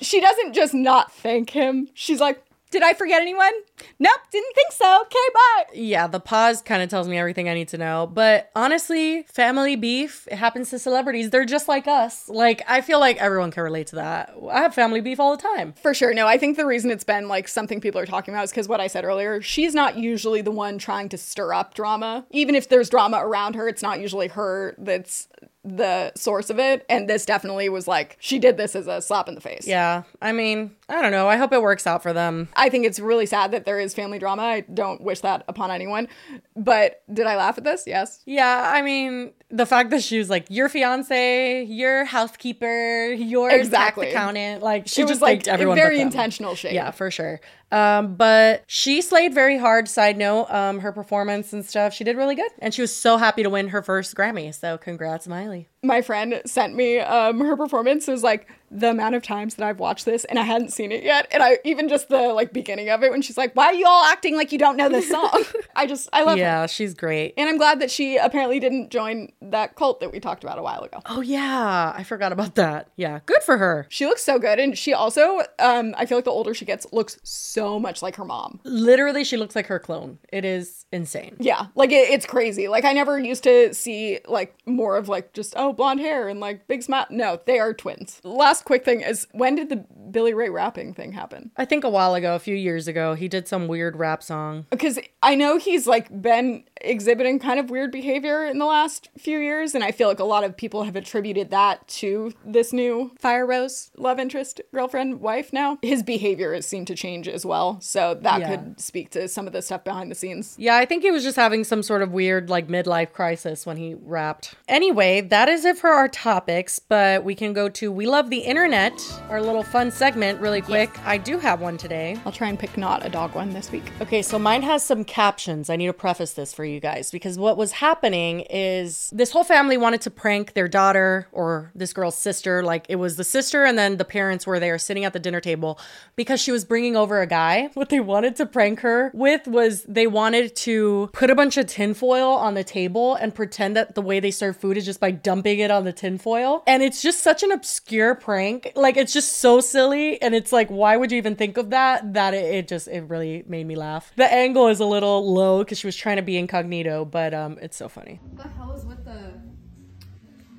She doesn't just not thank him. She's like, did I forget anyone? Nope, didn't think so. Okay, bye. Yeah, the pause kind of tells me everything I need to know. But honestly, family beef, it happens to celebrities. They're just like us. Like, I feel like everyone can relate to that. I have family beef all the time. For sure. No, I think the reason it's been like something people are talking about is because what I said earlier, she's not usually the one trying to stir up drama. Even if there's drama around her, it's not usually her that's the source of it. And this definitely was like, she did this as a slap in the face. Yeah. I mean, I don't know. I hope it works out for them. I think it's really sad that there is family drama. I don't wish that upon anyone. But did I laugh at this? Yes. Yeah. I mean, the fact that she was like, your fiance, your housekeeper, your exactly. tax accountant. Like, she it just was like everyone very but them. Intentional shade. Yeah, for sure. Um, but she slayed very hard. Side note, um, her performance and stuff, she did really good. And she was so happy to win her first Grammy. So congrats, Miley. My friend sent me um, her performance. It was like the amount of times that I've watched this and I hadn't seen it yet. And I even just the like beginning of it when she's like, why are you all acting like you don't know this song? I just, I love yeah, her. Yeah, she's great. And I'm glad that she apparently didn't join that cult that we talked about a while ago. Oh, yeah. I forgot about that. Yeah. Good for her. She looks so good. And she also, um, I feel like the older she gets, looks so much like her mom. Literally, she looks like her clone. It is insane. Yeah. Like, it, it's crazy. Like, I never used to see like more of like just, oh, blonde hair and like big smile. No, they are twins. Last quick thing is, when did the Billy Ray rapping thing happen? I think a while ago, a few years ago, he did some weird rap song. Because I know he's like been exhibiting kind of weird behavior in the last few years. And I feel like a lot of people have attributed that to this new Fire Rose love interest, girlfriend, wife now. His behavior has seemed to change as well. So that yeah. could speak to some of the stuff behind the scenes. Yeah, I think he was just having some sort of weird like midlife crisis when he rapped. Anyway, that is it for our topics, but we can go to We Love the Internet, our little fun segment really quick. Yes. I do have one today. I'll try and pick not a dog one this week. Okay, so mine has some captions. I need to preface this for you guys, because what was happening is this whole family wanted to prank their daughter or this girl's sister. Like, it was the sister and then the parents were there sitting at the dinner table because she was bringing over a guy. What they wanted to prank her with was they wanted to put a bunch of tinfoil on the table and pretend that the way they serve food is just by dumping it on the tinfoil. And it's just such an obscure prank. Like, it's just so silly. And it's like, why would you even think of that? That it, it just, it really made me laugh. The angle is a little low because she was trying to be incognito. Incognito, but um, it's so funny. What the hell is with the...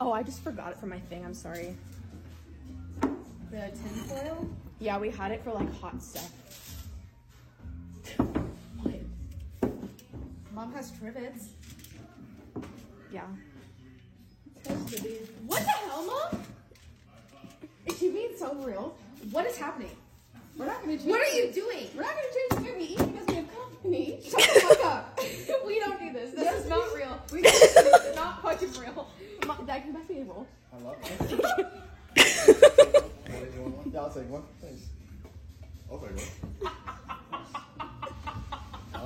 Oh, I just forgot it from my thing. I'm sorry. The tinfoil? Yeah, we had it for like hot stuff. What? Mom has trivets. Yeah. What the hell, Mom? Is she being so real? What is happening? We're not gonna change. What are you doing? We're not gonna change the movie because we have company. Shut the fuck up. We don't do this. This yes, is not real. We do this. This is not fucking real. Dad, can I see a roll? I love it. Yeah, I'll take one. Thanks. I'll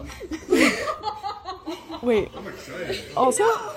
take one. Wait. I'm excited. Also. No.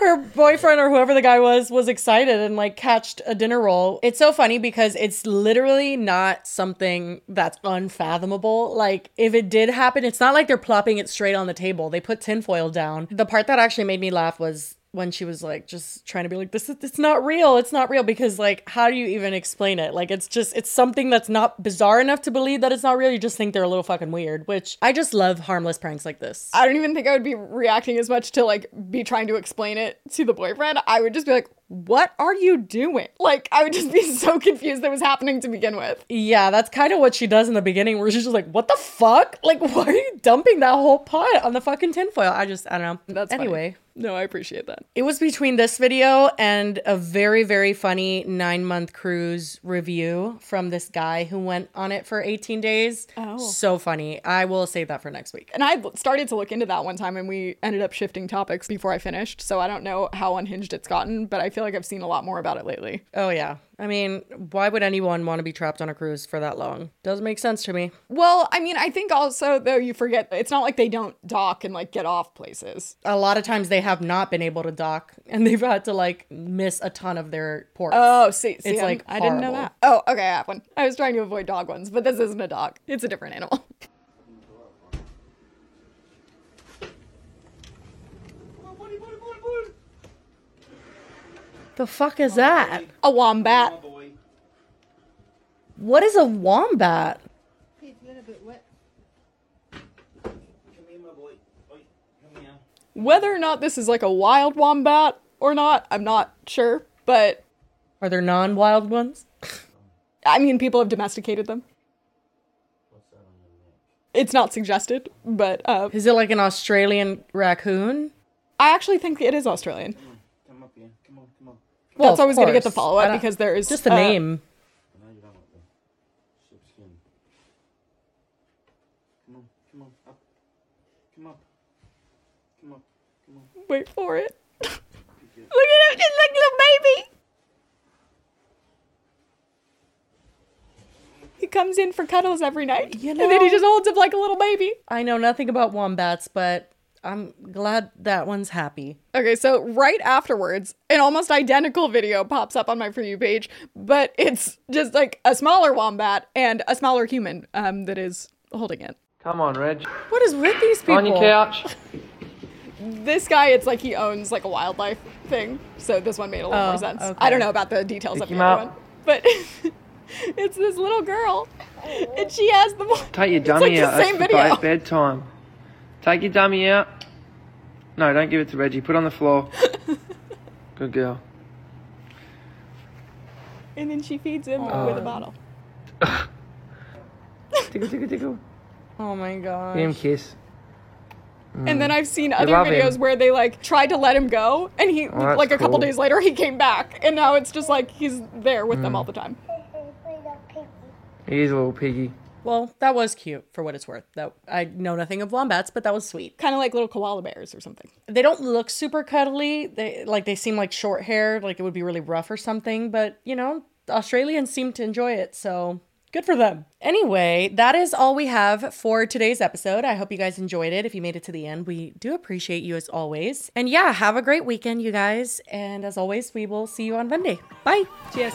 her boyfriend or whoever the guy was was excited and like catched a dinner roll. It's so funny because it's literally not something that's unfathomable. Like if it did happen, it's not like they're plopping it straight on the table. They put tinfoil down. The part that actually made me laugh was when she was like just trying to be like, this is, it's not real. It's not real because like, how do you even explain it? Like, it's just, it's something that's not bizarre enough to believe that it's not real. You just think they're a little fucking weird, which I just love harmless pranks like this. I don't even think I would be reacting as much to like be trying to explain it to the boyfriend. I would just be like, what are you doing? Like, I would just be so confused that was happening to begin with. Yeah, that's kind of what she does in the beginning where she's just like, what the fuck? Like, why are you dumping that whole pot on the fucking tinfoil? I just, I don't know. That's anyway. Funny. No, I appreciate that. It was between this video and a very, very funny nine-month cruise review from this guy who went on it for eighteen days. Oh. So funny. I will save that for next week. And I started to look into that one time and we ended up shifting topics before I finished. So I don't know how unhinged it's gotten, but I feel like I've seen a lot more about it lately. Oh, yeah. I mean, why would anyone want to be trapped on a cruise for that long? Doesn't make sense to me. Well, I mean, I think also, though, you forget, it's not like they don't dock and, like, get off places. A lot of times they have not been able to dock, and they've had to, like, miss a ton of their ports. Oh, see, see it's, I'm, like, I didn't know that. Oh, okay, I have one. I was trying to avoid dog ones, but this isn't a dog. It's a different animal. The fuck is that? A wombat. What is a wombat? He's a little bit wet. Come here, my boy. Come here. Whether or not this is like a wild wombat or not, I'm not sure, but... Are there non-wild ones? I mean, people have domesticated them. What's that on your neck? It's not suggested, but... Uh, is it like an Australian raccoon? I actually think it is Australian. Come up here. Come on, come on. Well, that's always going to get the follow-up because there is... Just the uh, name. I know you don't like them. Sheepskin. Come on, come on, up. Come up. Come up, come on. Wait for it. Look at it, just like a little baby. He comes in for cuddles every night. You know, and then he just holds him like a little baby. I know nothing about wombats, but... I'm glad that one's happy. Okay, so right afterwards, an almost identical video pops up on my For You page, but it's just like a smaller wombat and a smaller human um, that is holding it. Come on, Reg. What is with these people? On your couch. This guy, it's like he owns like a wildlife thing, so this one made a lot oh, more sense. Okay. I don't know about the details Pick of the other one, but... It's this little girl, and she has the... Take your dummy out. It's like the same video. It's bedtime. Take your dummy out. No, don't give it to Reggie. Put it on the floor. Good girl. And then she feeds him uh, with a bottle. Tickle, tickle, tickle. Oh my gosh. Give him a kiss. Mm. And then I've seen other videos him. where they like tried to let him go, and he oh, like a cool. couple days later he came back, and now it's just like he's there with mm. them all the time. He is a little piggy. Well, that was cute for what it's worth. That I know nothing of wombats, but that was sweet. Kind of like little koala bears or something. They don't look super cuddly. They like they seem like short hair, like it would be really rough or something. But, you know, Australians seem to enjoy it, so... Good for them. Anyway, that is all we have for today's episode. I hope you guys enjoyed it. If you made it to the end, we do appreciate you as always. And yeah, have a great weekend, you guys. And as always, we will see you on Monday. Bye. Cheers.